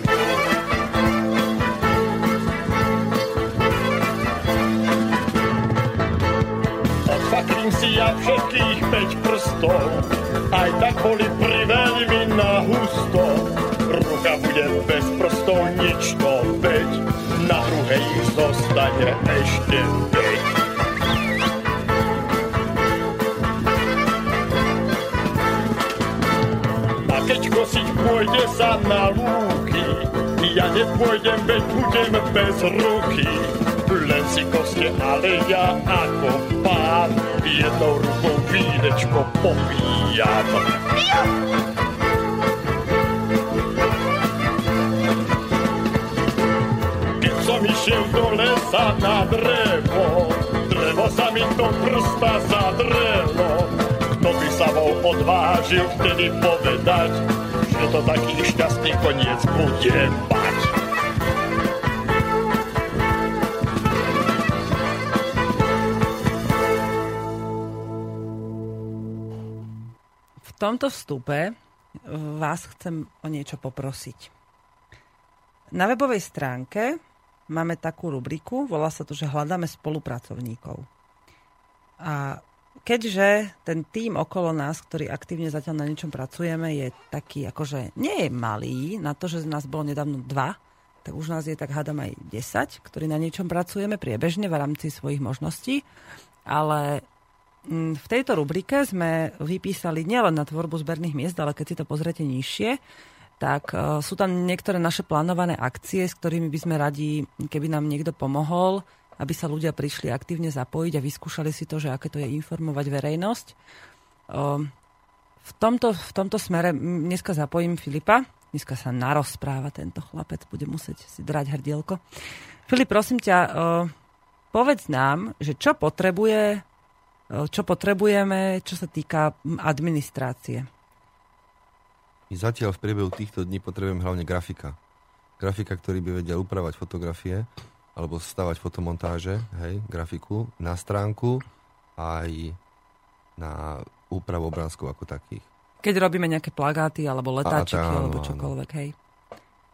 Odfachlím si ja všetkých päť prstov, aj tak boli priveľmi na husto. Ruka bude bez prstov nič to veď, na druhej ich zostane ešte veď. A keď kosiť pôjde sa na lúky, ja nepôjdem, veď budem bez ruky. Len si koste, ale ja ako pán jednou rukou vínečko popíjam. Keď som išiel do lesa na drevo, drevo sa mi do prsta zadrelo. Kto by sa bol odvážil vtedy povedať, že to taký šťastný koniec bude mať. V tomto vstupe vás chcem o niečo poprosiť. Na webovej stránke máme takú rubriku, volá sa to, že hľadáme spolupracovníkov. A keďže ten tím okolo nás, ktorý aktívne zatiaľ na niečom pracujeme, je taký akože nie je malý, na to, že z nás bolo nedávno dva, tak už nás je tak hádam aj desať, ktorí na niečom pracujeme priebežne v rámci svojich možností, ale v tejto rubrike sme vypísali nielen na tvorbu zberných miest, ale keď si to pozriete nižšie, tak sú tam niektoré naše plánované akcie, s ktorými by sme radi, keby nám niekto pomohol, aby sa ľudia prišli aktívne zapojiť a vyskúšali si to, že aké to je informovať verejnosť. V tomto, v tomto smere dneska zapojím Filipa. Dneska sa narozpráva tento chlapec, bude musieť si drať hrdielko. Filip, prosím ťa, povedz nám, že čo potrebuje... Čo potrebujeme, čo sa týka administrácie? My zatiaľ v priebehu týchto dní potrebujeme hlavne grafika. Grafika, ktorý by vedel upravovať fotografie alebo stavať fotomontáže, hej, grafiku na stránku aj na úpravu obrázkov ako takých. Keď robíme nejaké plagáty alebo letáčiky tá, alebo čokoľvek, hej.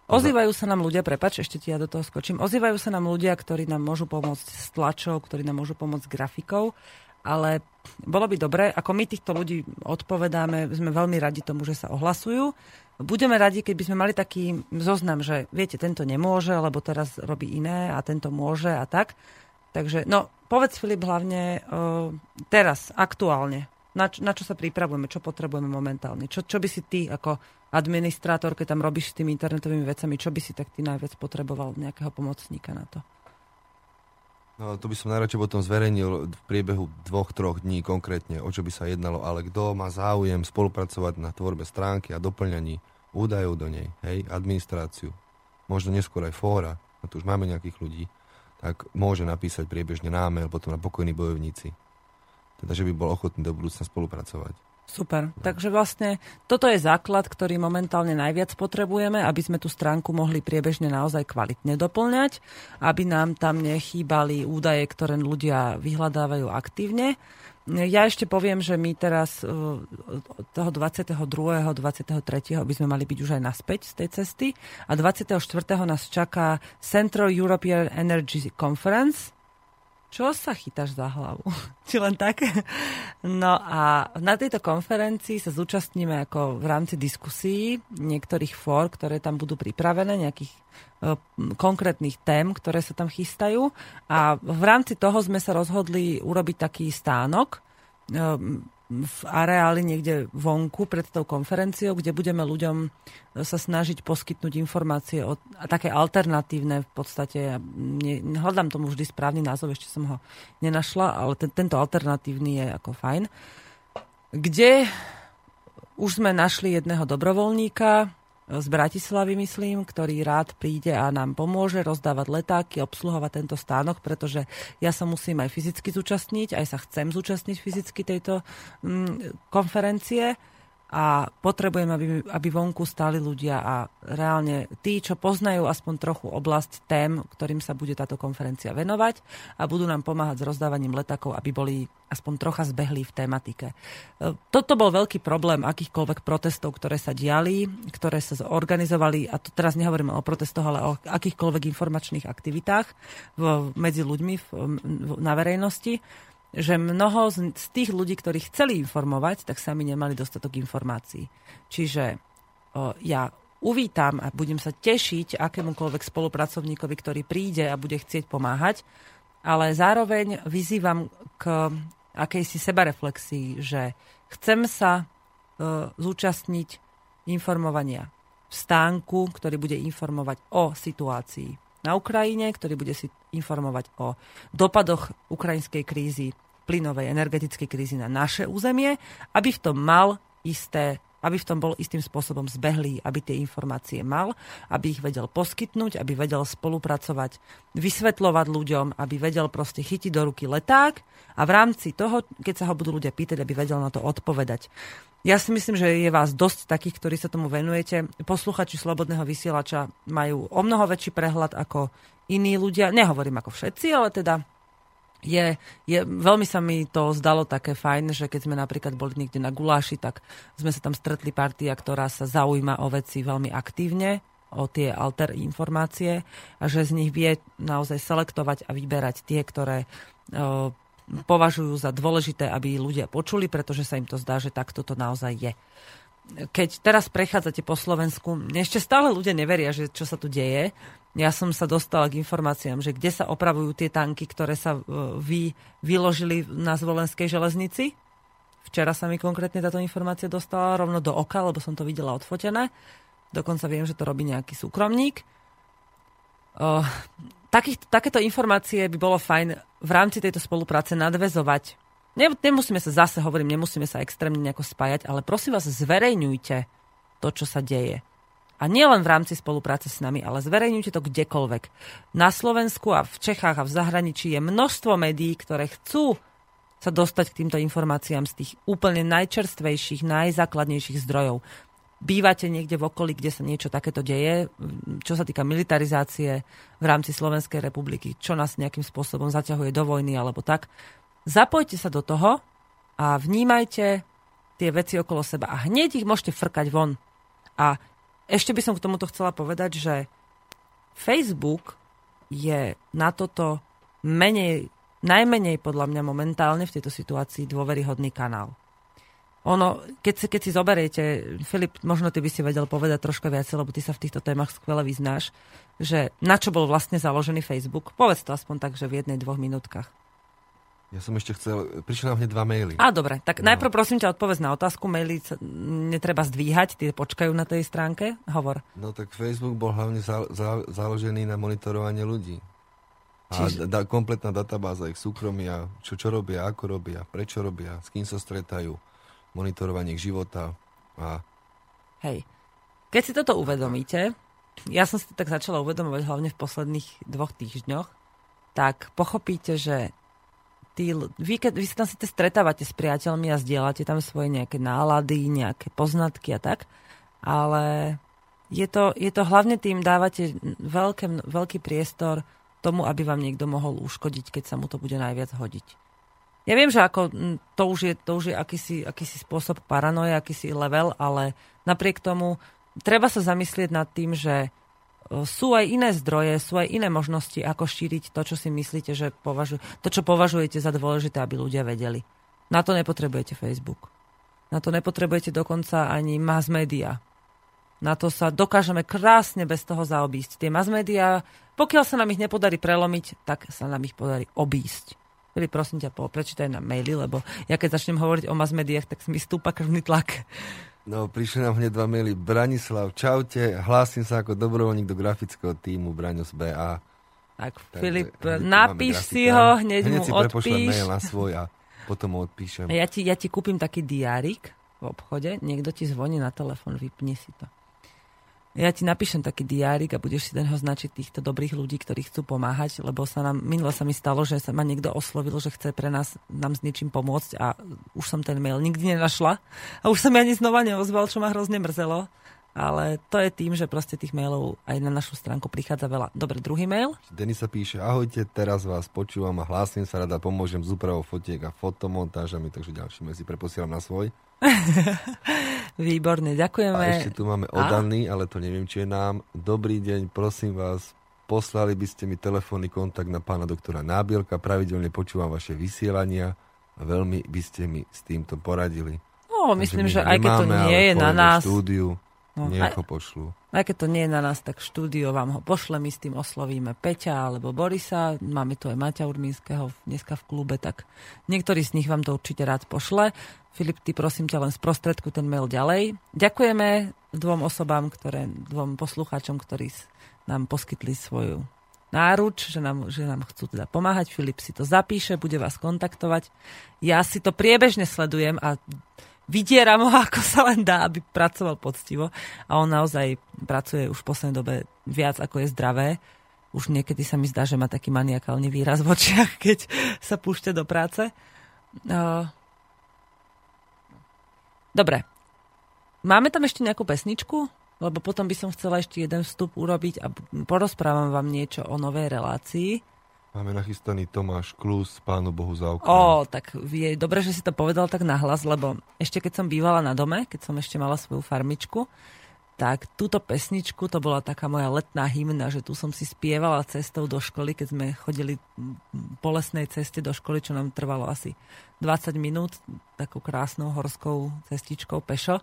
Ozývajú sa nám ľudia, prepáč, ešte ti ja do toho skočím, ozývajú sa nám ľudia, ktorí nám môžu pomôcť s tlačou, ktorí nám môžu pomôcť s grafikou, ale bolo by dobre, ako my týchto ľudí odpovedáme, sme veľmi radi tomu, že sa ohlasujú. Budeme radi, keď by sme mali taký zoznam, že viete, tento nemôže, lebo teraz robí iné a tento môže a tak. Takže, no, povedz Filip hlavne uh, teraz, aktuálne, na čo, na čo sa pripravujeme, čo potrebujeme momentálne. Čo, čo by si ty ako administrátor, keď tam robíš s tými internetovými vecami, čo by si tak ty najviac potreboval nejakého pomocníka na to? No, to by som najradšej potom zverejnil v priebehu dvoch, troch dní konkrétne, o čo by sa jednalo, ale kto má záujem spolupracovať na tvorbe stránky a doplňaní údajov do nej, hej, administráciu, možno neskôr aj fóra, a tu už máme nejakých ľudí, tak môže napísať priebežne na mail, potom na Pokojní bojovníci. Teda, že by bol ochotný do budúcna spolupracovať. Super. No. Takže vlastne toto je základ, ktorý momentálne najviac potrebujeme, aby sme tú stránku mohli priebežne naozaj kvalitne doplňať, aby nám tam nechýbali údaje, ktoré ľudia vyhľadávajú aktívne. Ja ešte poviem, že my teraz toho dvadsiateho druhého, dvadsiateho tretieho by sme mali byť už aj naspäť z tej cesty a dvadsiateho štvrtého nás čaká Central European Energy Conference. Čo sa chytáš za hlavu? Či len tak? No a na tejto konferencii sa zúčastníme ako v rámci diskusí niektorých fór, ktoré tam budú pripravené, nejakých uh, konkrétnych tém, ktoré sa tam chystajú. A v rámci toho sme sa rozhodli urobiť taký stánok um, v areáli niekde vonku pred tou konferenciou, kde budeme ľuďom sa snažiť poskytnúť informácie o také alternatívne v podstate. Ne, hľadám tomu vždy správny názov, ešte som ho nenašla, ale ten, tento alternatívny je ako fajn. Kde už sme našli jedného dobrovoľníka z Bratislavy, myslím, ktorý rád príde a nám pomôže rozdávať letáky, obsluhovať tento stánok, pretože ja sa musím aj fyzicky zúčastniť, aj sa chcem zúčastniť fyzicky tejto mm, konferencie a potrebujem, aby, aby vonku stáli ľudia a reálne tí, čo poznajú aspoň trochu oblasť tém, ktorým sa bude táto konferencia venovať a budú nám pomáhať s rozdávaním letákov, aby boli aspoň trocha zbehli v tematike. Toto bol veľký problém akýchkoľvek protestov, ktoré sa diali, ktoré sa zorganizovali, a to teraz nehovoríme o protestoch, ale o akýchkoľvek informačných aktivitách v, medzi ľuďmi v, v, na verejnosti, že mnoho z, z tých ľudí, ktorí chceli informovať, tak sami nemali dostatok informácií. Čiže o, ja uvítam a budem sa tešiť akémukoľvek spolupracovníkovi, ktorý príde a bude chcieť pomáhať, ale zároveň vyzývam k akejsi sebareflexii, že chcem sa e, zúčastniť informovania v stánku, ktorý bude informovať o situácii na Ukrajine, ktorý bude si informovať o dopadoch ukrajinskej krízy, plynovej, energetickej krízy na naše územie, aby v tom mal isté, aby v tom bol istým spôsobom zbehlý, aby tie informácie mal, aby ich vedel poskytnúť, aby vedel spolupracovať, vysvetľovať ľuďom, aby vedel proste chytiť do ruky leták a v rámci toho, keď sa ho budú ľudia pýtať, aby vedel na to odpovedať. Ja si myslím, že je vás dosť takých, ktorí sa tomu venujete. Posluchači Slobodného vysielača majú o mnoho väčší prehľad ako iní ľudia. Nehovorím ako všetci, ale teda Je, je, veľmi sa mi to zdalo také fajn, že keď sme napríklad boli niekde na guláši, tak sme sa tam stretli partia, ktorá sa zaujíma o veci veľmi aktívne, o tie alter informácie a že z nich vie naozaj selektovať a vyberať tie, ktoré o, považujú za dôležité, aby ľudia počuli, pretože sa im to zdá, že takto to naozaj je. Keď teraz prechádzate po Slovensku, ešte stále ľudia neveria, že čo sa tu deje. Ja som sa dostala k informáciám, že kde sa opravujú tie tanky, ktoré sa vy, vyložili na zvolenskej železnici. Včera sa mi konkrétne táto informácia dostala rovno do oka, lebo som to videla odfotené. Dokonca viem, že to robí nejaký súkromník. O, takých, takéto informácie by bolo fajn v rámci tejto spolupráce nadväzovať. Nemusíme sa zase, hovorím, nemusíme sa extrémne nejako spájať, ale prosím vás, zverejňujte to, čo sa deje. A nielen v rámci spolupráce s nami, ale zverejňujte to kdekoľvek. Na Slovensku a v Čechách a v zahraničí je množstvo médií, ktoré chcú sa dostať k týmto informáciám z tých úplne najčerstvejších, najzákladnejších zdrojov. Bývate niekde v okolí, kde sa niečo takéto deje, čo sa týka militarizácie v rámci Slovenskej republiky, čo nás nejakým spôsobom zaťahuje do vojny alebo tak. Zapojte sa do toho a vnímajte tie veci okolo seba a hneď ich môžete frkať von. A ešte by som k tomuto chcela povedať, že Facebook je na toto menej, najmenej podľa mňa momentálne v tejto situácii dôveryhodný kanál. Ono, keď si, keď si zoberiete, Filip, možno ty by si vedel povedať troška viac, lebo ty sa v týchto témach skvele vyznáš, že na čo bol vlastne založený Facebook? Povedz to aspoň tak, že v jednej, dvoch minútkach. Ja som ešte chcel, prišli nám hneď dva maily. Á, dobre, tak no. Najprv prosím ťa odpovedz na otázku, maily netreba zdvíhať, tie počkajú na tej stránke, hovor. No tak Facebook bol hlavne založený na monitorovanie ľudí. Čiže... A da, kompletná databáza ich súkromia, čo, čo robia, ako robia, prečo robia, s kým sa stretajú, monitorovanie ich života. A... Hej, keď si toto uvedomíte, ja som si to tak začala uvedomovať hlavne v posledných dvoch týždňoch, tak pochopíte, že tí, vy, keď, vy sa tam si stretávate s priateľmi a zdieľate tam svoje nejaké nálady, nejaké poznatky a tak, ale je to, je to hlavne tým dávate veľké, veľký priestor tomu, aby vám niekto mohol uškodiť, keď sa mu to bude najviac hodiť. Ja viem, že ako, to už je, to už je akýsi, akýsi spôsob paranoje, akýsi level, ale napriek tomu treba sa zamyslieť nad tým, že sú aj iné zdroje, sú aj iné možnosti, ako šíriť to, čo si myslíte, že považu, to, čo považujete za dôležité, aby ľudia vedeli. Na to nepotrebujete Facebook. Na to nepotrebujete dokonca ani mass media. Na to sa dokážeme krásne bez toho zaobísť. Tie mass media, pokiaľ sa nám ich nepodarí prelomiť, tak sa nám ich podarí obísť. Filip, prosím ťa, prečítaj na maily, lebo ja keď začnem hovoriť o mass mediách, tak mi stúpa krvný tlak. No, prišli nám hneď dva maily. Branislav, čaute, hlásim sa ako dobrovoľník do grafického týmu Braňo z bé á. Tak, Takže, Filip, napíš si ho, hneď, hneď mu odpíš. Hneď si prepošlem mail na svoj a potom ho odpíšem. Ja ti, ja ti kúpim taký diárik v obchode, niekto ti zvoní na telefon, vypni si to. Ja ti napíšem taký diárik a budeš si deň ho značiť týchto dobrých ľudí, ktorí chcú pomáhať, lebo sa nám, minulo sa mi stalo, že sa ma niekto oslovil, že chce pre nás nám s niečím pomôcť a už som ten mail nikdy nenašla a už sa mi ani znova neozval, čo ma hrozne mrzelo, ale to je tým, že proste tých mailov aj na našu stránku prichádza veľa. Dobre, druhý mail. Denisa píše, ahojte, teraz vás počúvam a hlásim sa rada, pomôžem s úpravou fotiek a fotomontážami, takže ďalší mail si preposielam na svoj. Výborne, ďakujeme. A ešte tu máme odaný, ale to neviem, či je nám. Dobrý deň, prosím vás, poslali by ste mi telefónny kontakt na pána doktora Nábielka, pravidelne počúvam vaše vysielania a veľmi by ste mi s týmto poradili. No, myslím, že aj keď to nie je na nás. Štúdiu, no, nejako pošlu. Aj keď to nie je na nás, tak štúdio vám ho pošle, my s tým oslovíme Peťa alebo Borisa, máme tu aj Maťa Urmínskeho dneska v klube, tak niektorý z nich vám to určite rád pošle. Filip, ty prosím ťa len sprostredku ten mail ďalej. Ďakujeme dvom osobám, ktoré, dvom poslucháčom, ktorí nám poskytli svoju náruč, že nám, že nám chcú teda pomáhať. Filip si to zapíše, bude vás kontaktovať. Ja si to priebežne sledujem a vydieram ho, ako sa len dá, aby pracoval poctivo. A on naozaj pracuje už v poslednej dobe viac, ako je zdravé. Už niekedy sa mi zdá, že má taký maniakálny výraz v očiach, keď sa púšťa do práce. No... Dobre, máme tam ešte nejakú pesničku? Lebo potom by som chcela ešte jeden vstup urobiť a porozprávam vám niečo o novej relácii. Máme nachystaný Tomáš Klus, Pánu Bohu za Ukrajinu. Ó, tak je dobre, že si to povedal tak nahlas, lebo ešte keď som bývala na dome, keď som ešte mala svoju farmičku, tak túto pesničku, to bola taká moja letná hymna, že tu som si spievala cestou do školy, keď sme chodili po lesnej ceste do školy, čo nám trvalo asi dvadsať minút takou krásnou horskou cestičkou pešo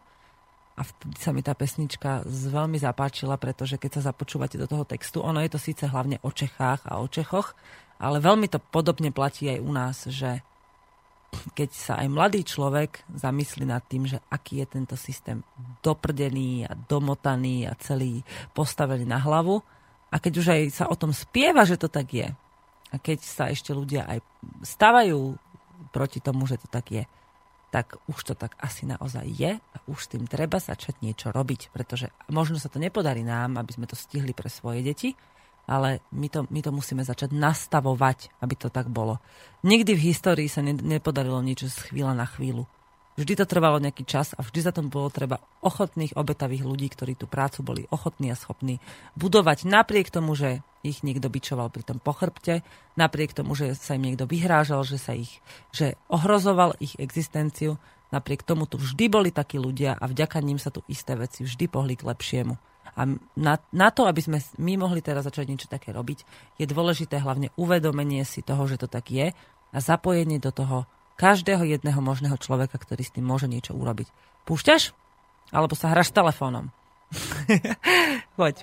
a vtedy sa mi tá pesnička veľmi zapáčila, pretože keď sa započúvate do toho textu, ono je to síce hlavne o Čechách a o Čechoch, ale veľmi to podobne platí aj u nás, že keď sa aj mladý človek zamyslí nad tým, že aký je tento systém doprdený a domotaný a celý postavený na hlavu a keď už aj sa o tom spieva, že to tak je a keď sa ešte ľudia aj stavajú proti tomu, že to tak je, tak už to tak asi naozaj je a už s tým treba začať niečo robiť, pretože možno sa to nepodarí nám, aby sme to stihli pre svoje deti, ale my to, my to musíme začať nastavovať, aby to tak bolo. Nikdy v histórii sa ne, nepodarilo niečo z chvíľa na chvíľu. Vždy to trvalo nejaký čas a vždy za tom bolo treba ochotných, obetavých ľudí, ktorí tú prácu boli ochotní a schopní budovať napriek tomu, že ich niekto bičoval pri tom pochrbte, napriek tomu, že sa im niekto vyhrážal, že sa ich, že ohrozoval ich existenciu, napriek tomu tu vždy boli takí ľudia a vďaka ním sa tu isté veci vždy pohli k lepšiemu. A na, na to, aby sme my mohli teraz začať niečo také robiť, je dôležité hlavne uvedomenie si toho, že to tak je a zapojenie do toho každého jedného možného človeka, ktorý s tým môže niečo urobiť. Púšťaš? Alebo sa hráš telefónom? Poď.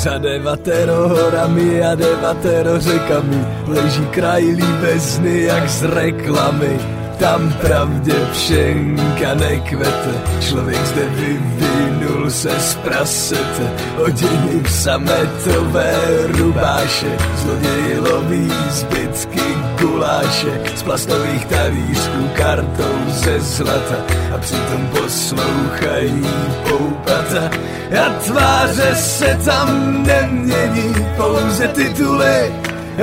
Za devatero horami a devatero řekami leží kraj líbezny jak z reklamy. tam pravdě všenka nekvete, člověk zde vyvinul se z prasete, odění v sametové rubáše, zloději loví zbytky guláše, z plastových talířků kartou ze zlata a přitom poslouchají poupata. A tváře se tam nemění, pouze tituly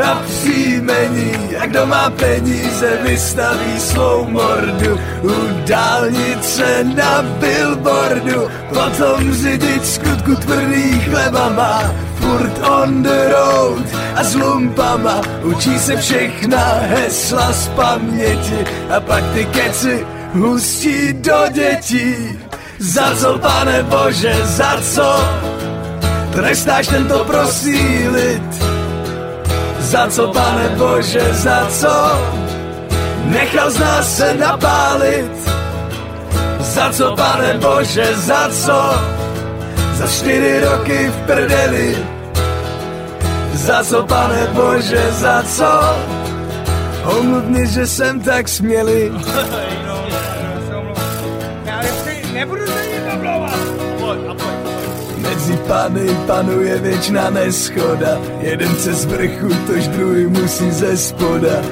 a příjmení, a kdo má peníze, vystaví svou mordu u dálnice na billboardu. Potom řidič skutku tvrdý chleba má, furt on the road a s lumpama učí se všechna hesla z paměti a pak ty keci hustí do dětí. Za co, pane Bože, za co trestáš tento prosí lid? Za co, pane Bože, za co nechal z nás se napálit? Za co, pane Bože, za co za čtyři roky v prdeli? Za co, pane Bože, za co omluvni, že jsem tak smělý. Mezi pány panuje věčná neschoda, jeden se z vrchu, tož druhý musí ze spoda,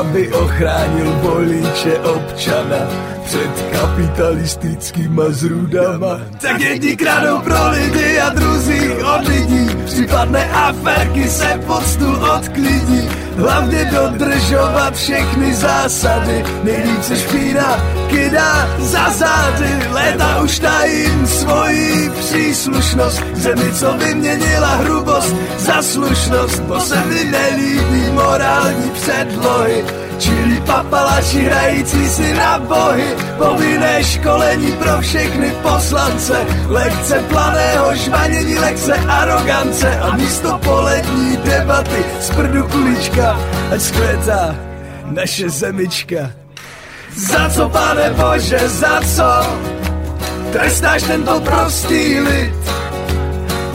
aby ochránil voliče občana před kapitalistickýma zrůdama. Tak jedni kradou pro lidi a druzí od lidí, případné aférky se pod stůl odklidí. Hlavně dodržovat všechny zásady, nejlíp se špína kydá za zády. Léta už tajím svoji příslušnost, zemi, co vyměnila hrubost za slušnost. Bo se mi nelíbí morální předlohy, čili papalaši hrající si na bohy. Povinné školení pro všechny poslance, lekce planého žvanění, lekce arogance a místo polední debaty z prdu kulička, ať skvětá naše zemička. Za co, pane Bože, za co trestáš tento prostý lid?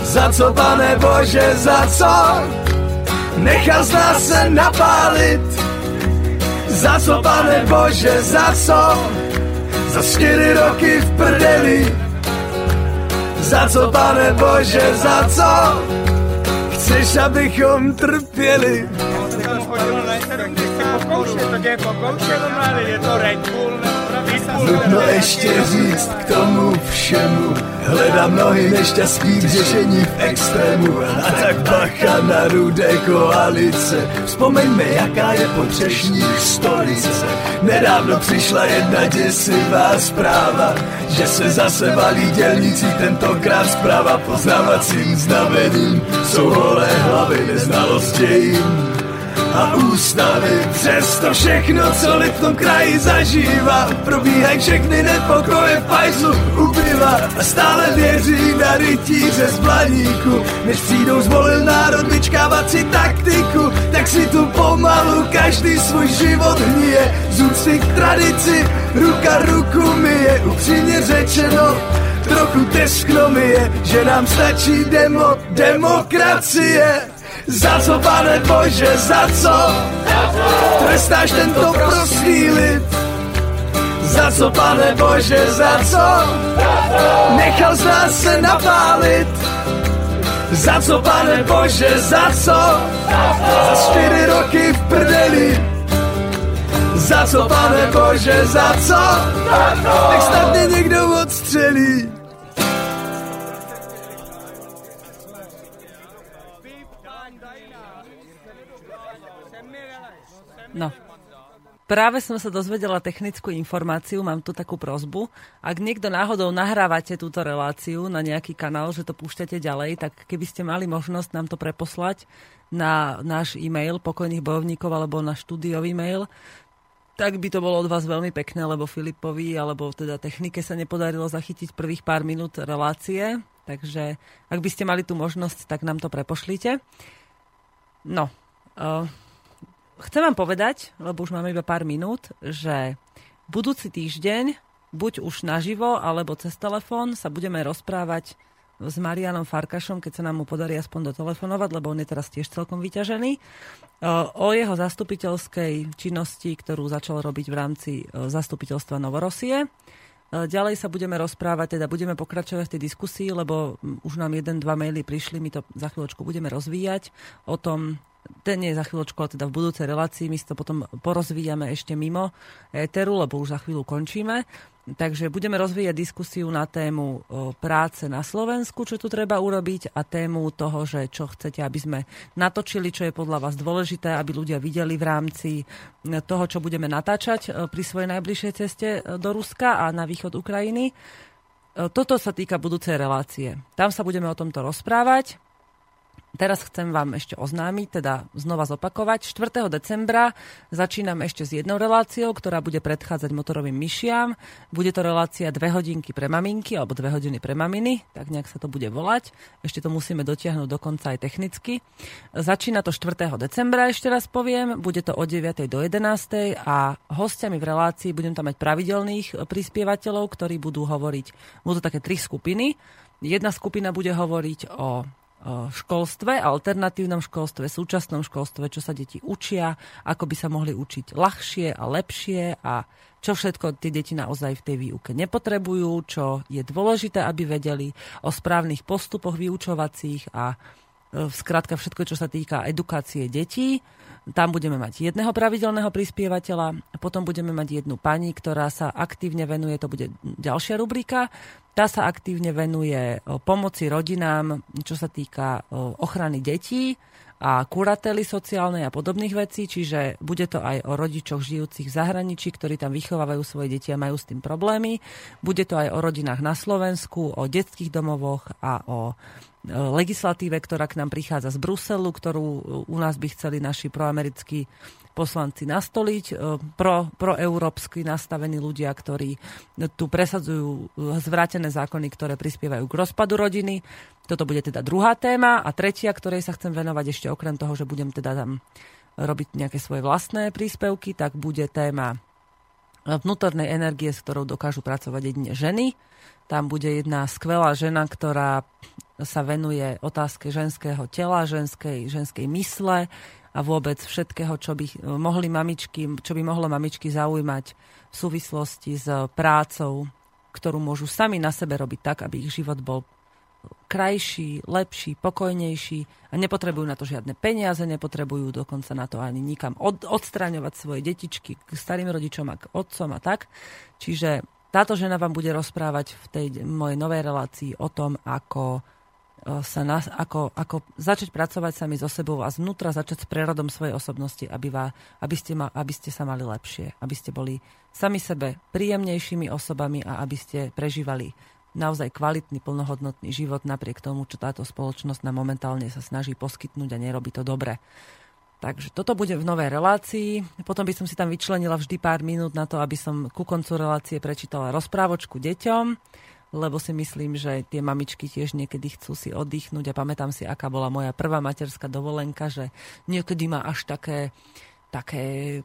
Za co, pane Bože, za co nechal z nás se napálit? Za co, pane Bože, za co za čtyři roky v prdeli? Za co, pane Bože, za co chceš, abychom trpěli? Nutno ještě říct k tomu všemu, hledám mnohy nešťastí k řešení v extrému. A tak bacha na rudé koalice, vzpomeňme, jaká je po třešních stolice. Nedávno přišla jedna děsivá zpráva, že se zase valí dělníci, tentokrát zprava. Poznávacím znavením jsou holé hlavy, neznalost dějin a ústavy. Přesto všechno, co lid v tom kraji zažívá, probíhají všechny nepokoje, fajzlu ubyla a stále věří na rytíře z Blaníku. Než přijdou zvolil národ vyčkávat si taktiku, tak si tu pomalu každý svůj život hníje. Z úcty k tradici ruka ruku myje, upřímně řečeno trochu teskno mi je, že nám stačí demo, demokracie. Za co, pane Bože, za co trestáš tento prostý lid? Za co, pane Bože, za co nechal z nás se napálit? Za co, pane Bože, za co za čtyři roky v prdeli? Za co, pane Bože, za co nech snad mě někdo odstřelí. No, práve som sa dozvedela technickú informáciu, mám tu takú prosbu. Ak niekto náhodou nahrávate túto reláciu na nejaký kanál, že to púšťate ďalej, tak keby ste mali možnosť nám to preposlať na náš e-mail Pokojných bojovníkov alebo na štúdiový mail, tak by to bolo od vás veľmi pekné, lebo Filipovi alebo teda technike sa nepodarilo zachytiť prvých pár minút relácie. Takže ak by ste mali tú možnosť, tak nám to prepošlite. No, uh, chcem vám povedať, lebo už máme iba pár minút, že budúci týždeň, buď už naživo, alebo cez telefón, sa budeme rozprávať s Mariánom Farkašom, keď sa nám mu podarí aspoň dotelefonovať, lebo on je teraz tiež celkom vyťažený, o jeho zastupiteľskej činnosti, ktorú začal robiť v rámci zastupiteľstva Novorosie. Ďalej sa budeme rozprávať, teda budeme pokračovať v tej diskusii, lebo už nám jeden, dva maily prišli, my to za chvíľočku budeme rozvíjať o tom, ten nie za chvíľočku, ale teda v budúcej relácii, my si to potom porozvíjame ešte mimo éteru, lebo už za chvíľu končíme. Takže budeme rozvíjať diskusiu na tému práce na Slovensku, čo tu treba urobiť, a tému toho, že čo chcete, aby sme natočili, čo je podľa vás dôležité, aby ľudia videli v rámci toho, čo budeme natáčať pri svojej najbližšej ceste do Ruska a na východ Ukrajiny. Toto sa týka budúcej relácie. Tam sa budeme o tomto rozprávať. Teraz chcem vám ešte oznámiť, teda znova zopakovať. štvrtého decembra začínam ešte s jednou reláciou, ktorá bude predchádzať motorovým myšiam. Bude to relácia dve hodinky pre maminky, alebo dve hodiny pre maminy, tak nejak sa to bude volať. Ešte to musíme dotiahnuť dokonca aj technicky. Začína to štvrtého decembra, ešte raz poviem. Bude to od deviatej do jedenástej a hostiami v relácii budem tam mať pravidelných prispievateľov, ktorí budú hovoriť, budú také tri skupiny. Jedna skupina bude hovoriť o v školstve, alternatívnom školstve, súčasnom školstve, čo sa deti učia, ako by sa mohli učiť ľahšie a lepšie a čo všetko tie deti naozaj v tej výuke nepotrebujú, čo je dôležité, aby vedeli o správnych postupoch vyučovacích a skrátka všetko, čo sa týka edukácie detí. Tam budeme mať jedného pravidelného prispievateľa, potom budeme mať jednu pani, ktorá sa aktívne venuje, to bude ďalšia rubrika, tá sa aktívne venuje pomoci rodinám, čo sa týka ochrany detí a kurately sociálnej a podobných vecí, čiže bude to aj o rodičoch žijúcich v zahraničí, ktorí tam vychovávajú svoje deti a majú s tým problémy. Bude to aj o rodinách na Slovensku, o detských domovoch a o legislatíve, ktorá k nám prichádza z Bruselu, ktorú u nás by chceli naši proamerickí poslanci nastoliť, pro, proeurópsky nastavení ľudia, ktorí tu presadzujú zvrátené zákony, ktoré prispievajú k rozpadu rodiny. Toto bude teda druhá téma a tretia, ktorej sa chcem venovať ešte okrem toho, že budem teda tam robiť nejaké svoje vlastné príspevky, tak bude téma vnútornej energie, s ktorou dokážu pracovať jedine ženy. Tam bude jedna skvelá žena, ktorá sa venuje otázke ženského tela, ženskej, ženskej mysle a vôbec všetkého, čo by mohli mamičky, čo by mohlo mamičky zaujímať v súvislosti s prácou, ktorú môžu sami na sebe robiť tak, aby ich život bol krajší, lepší, pokojnejší a nepotrebujú na to žiadne peniaze, nepotrebujú dokonca na to ani nikam od, odstraňovať svoje detičky k starým rodičom a k otcom a tak. Čiže táto žena vám bude rozprávať v tej mojej novej relácii o tom, ako sa nás, ako, ako začať pracovať sami so sebou a znútra začať s prerodom svojej osobnosti, aby, vás, aby, ste ma, aby ste sa mali lepšie, aby ste boli sami sebe príjemnejšími osobami a aby ste prežívali naozaj kvalitný, plnohodnotný život napriek tomu, čo táto spoločnosť nám momentálne sa snaží poskytnúť a nerobí to dobre. Takže toto bude v novej relácii. Potom by som si tam vyčlenila vždy pár minút na to, aby som ku koncu relácie prečítala rozprávočku deťom, lebo si myslím, že tie mamičky tiež niekedy chcú si oddychnúť a pamätám si, aká bola moja prvá materská dovolenka, že niekedy ma až také, také,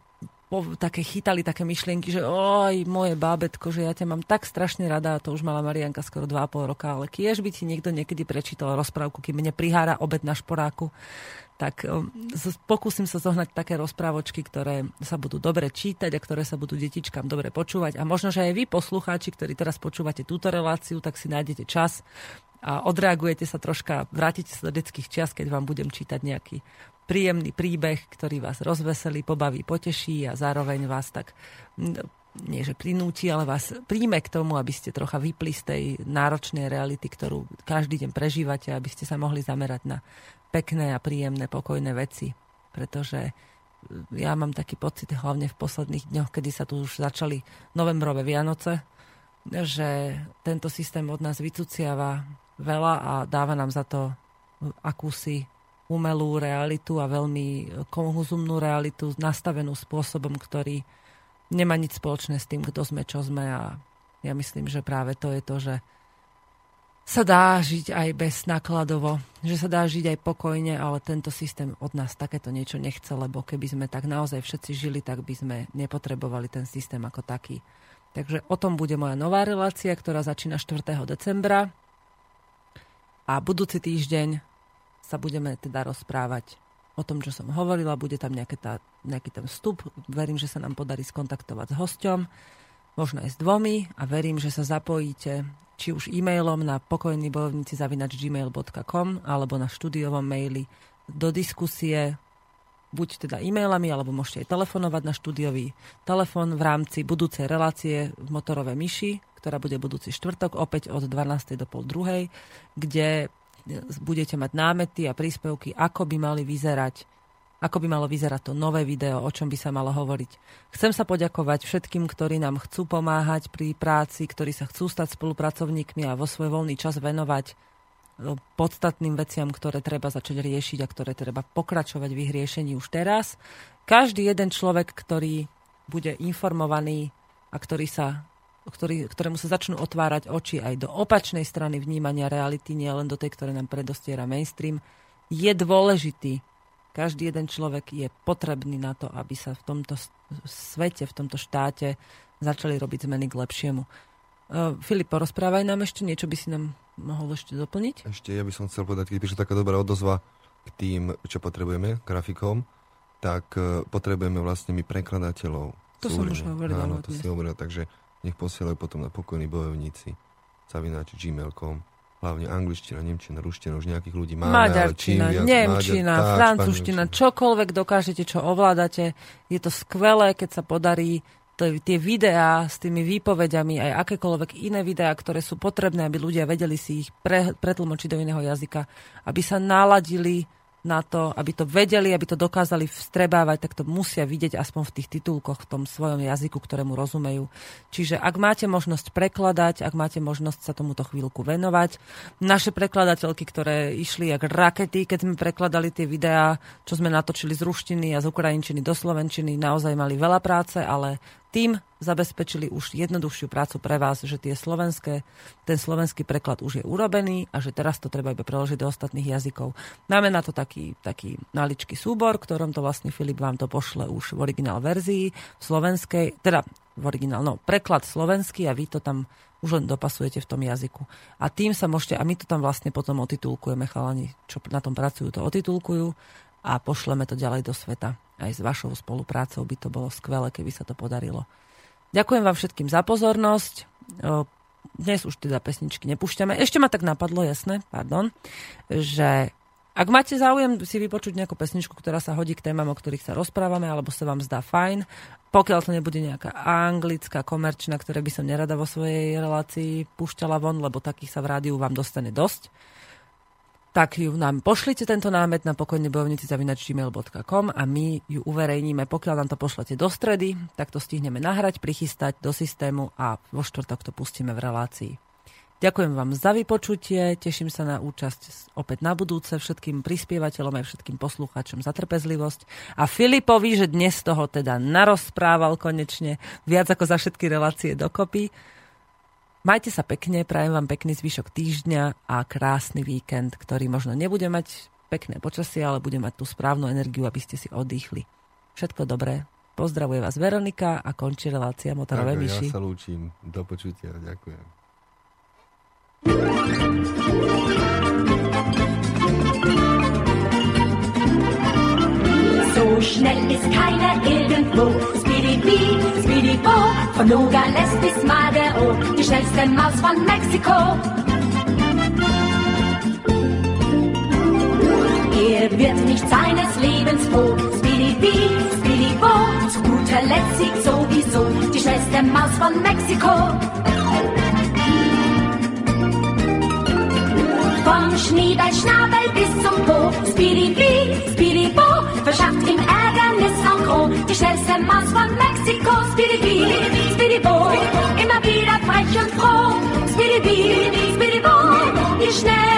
po, také chytali také myšlienky, že oj, moje bábetko, že ja ťa mám tak strašne rada, a to už mala Marianka skoro dva a pol roka, ale kiež by ti niekto niekedy prečítal rozprávku, keď mne prihára obed na šporáku, tak pokúsim sa zohnať také rozprávočky, ktoré sa budú dobre čítať a ktoré sa budú detičkám dobre počúvať. A možno, že aj vy, poslucháči, ktorí teraz počúvate túto reláciu, tak si nájdete čas a odreagujete sa troška, vrátite sa do detských čias, keď vám budem čítať nejaký príjemný príbeh, ktorý vás rozveselí, pobaví, poteší a zároveň vás tak, nie že prinúti, ale vás príjme k tomu, aby ste trocha vypli z tej náročnej reality, ktorú každý deň prežívate, aby ste sa mohli zamerať na pekné a príjemné, pokojné veci. Pretože ja mám taký pocit, hlavne v posledných dňoch, kedy sa tu už začali novembrové Vianoce, že tento systém od nás vycuciava veľa a dáva nám za to akúsi umelú realitu a veľmi konzumnú realitu, nastavenú spôsobom, ktorý nemá nič spoločné s tým, kto sme, čo sme. A ja myslím, že práve to je to, že sa dá žiť aj bez nákladovo, že sa dá žiť aj pokojne, ale tento systém od nás takéto niečo nechce, lebo keby sme tak naozaj všetci žili, tak by sme nepotrebovali ten systém ako taký. Takže o tom bude moja nová relácia, ktorá začína štvrtého decembra. A budúci týždeň sa budeme teda rozprávať o tom, čo som hovorila. Bude tam nejaké tá, nejaký ten vstup. Verím, že sa nám podarí skontaktovať s hosťom, možno aj s dvomi, a verím, že sa zapojíte či už e-mailom na pokojnybojovnici zavináč gmail bodka com alebo na štúdiovom maili do diskusie, buď teda e-mailami, alebo môžete aj telefonovať na štúdiový telefon v rámci budúcej relácie v Motorove Myši, ktorá bude budúci štvrtok opäť od dvanástej do pol druhej, kde budete mať námety a príspevky, ako by mali vyzerať, ako by malo vyzerať to nové video, o čom by sa malo hovoriť. Chcem sa poďakovať všetkým, ktorí nám chcú pomáhať pri práci, ktorí sa chcú stať spolupracovníkmi a vo svoj voľný čas venovať podstatným veciam, ktoré treba začať riešiť a ktoré treba pokračovať v ich riešení už teraz. Každý jeden človek, ktorý bude informovaný a ktorý sa, ktorý, ktorému sa začnú otvárať oči aj do opačnej strany vnímania reality, nie len do tej, ktoré nám predostiera mainstream, je dôležitý. Každý jeden človek je potrebný na to, aby sa v tomto svete, v tomto štáte začali robiť zmeny k lepšiemu. Uh, Filip, porozprávaj nám ešte niečo, by si nám mohol ešte doplniť? Ešte ja by som chcel povedať, keď prišla taká dobrá odozva k tým, čo potrebujeme, grafikom, tak uh, potrebujeme vlastne my prekladateľov. To som už hovorila. Áno, to si hovorila, takže nech posielajú potom na pokojní bojovníci zavináč gmail bodka com. Hlavne angličtina, nemčina, ruština, už nejakých ľudí máme. Maďarčina, čím, nemčina, máďar, tá, francúzština, čokoľvek dokážete, čo ovládate. Je to skvelé, keď sa podarí t- tie videá s tými výpovediami, aj akékoľvek iné videá, ktoré sú potrebné, aby ľudia vedeli si ich pre- pretlmočiť do iného jazyka, aby sa naladili na to, aby to vedeli, aby to dokázali vstrebávať, tak to musia vidieť aspoň v tých titulkoch v tom svojom jazyku, ktorému rozumejú. Čiže ak máte možnosť prekladať, ak máte možnosť sa tomuto chvíľku venovať. Naše prekladateľky, ktoré išli jak rakety, keď sme prekladali tie videá, čo sme natočili z ruštiny a z ukrajinčiny do slovenčiny, naozaj mali veľa práce, ale tým zabezpečili už jednoduchšiu prácu pre vás, že tie slovenské, ten slovenský preklad už je urobený a že teraz to treba iba preložiť do ostatných jazykov. Máme na to taký, taký maličký súbor, ktorom to vlastne Filip vám to pošle už v originál verzii, v slovenskej, teda v originál, no, preklad slovenský, a vy to tam už len dopasujete v tom jazyku. A tým sa môžete, a my to tam vlastne potom otitulkujeme, chalani, čo na tom pracujú, to otitulkujú a pošleme to ďalej do sveta. Aj s vašou spoluprácou by to bolo skvelé, keby sa to podarilo. Ďakujem vám všetkým za pozornosť. Dnes už teda pesničky nepúšťame. Ešte ma tak napadlo, jasné, pardon, že ak máte záujem si vypočuť nejakú pesničku, ktorá sa hodí k témam, o ktorých sa rozprávame, alebo sa vám zdá fajn, pokiaľ to nebude nejaká anglická komerčná, ktoré by som nerada vo svojej relácii púšťala von, lebo takých sa v rádiu vám dostane dosť, tak ju nám pošlite, tento námet, na pokojnebojovnici zavináč gmail bodka com, a my ju uverejníme. Pokiaľ nám to pošlete do stredy, tak to stihneme nahrať, prichystať do systému a vo štvrtok to pustíme v relácii. Ďakujem vám za vypočutie, teším sa na účasť opäť na budúce, všetkým prispievateľom aj všetkým poslucháčom za trpezlivosť. A Filipovi, že dnes toho teda narozprával konečne viac ako za všetky relácie dokopy. Majte sa pekne, prajem vám pekný zvyšok týždňa a krásny víkend, ktorý možno nebude mať pekné počasie, ale bude mať tú správnu energiu, aby ste si oddychli. Všetko dobré. Pozdravuje vás Veronika a končí relácia Motorové myši. Ja sa lúčim. Do počutia. Ďakujem. So schnell ist keiner irgendwo. Spidi-bi, spidi-bo, von Nogales bis Madero, die schnellste Maus von Mexiko. Er wird nicht seines Lebens froh. Spidi-bi, spidi-bo, zu guter Letzt sieg sowieso, die schnellste Maus von Mexiko. Vom Schneeballschnabel bis zum Po, Spidi-bi, Spidi-bo, verschafft ihm Ärgernis en gros. Die schnellste Maus von Mexiko, Spidi-bi, Spidi-bo, immer wieder frech und froh. Spidi-bi, Spidi-bo, je schnell.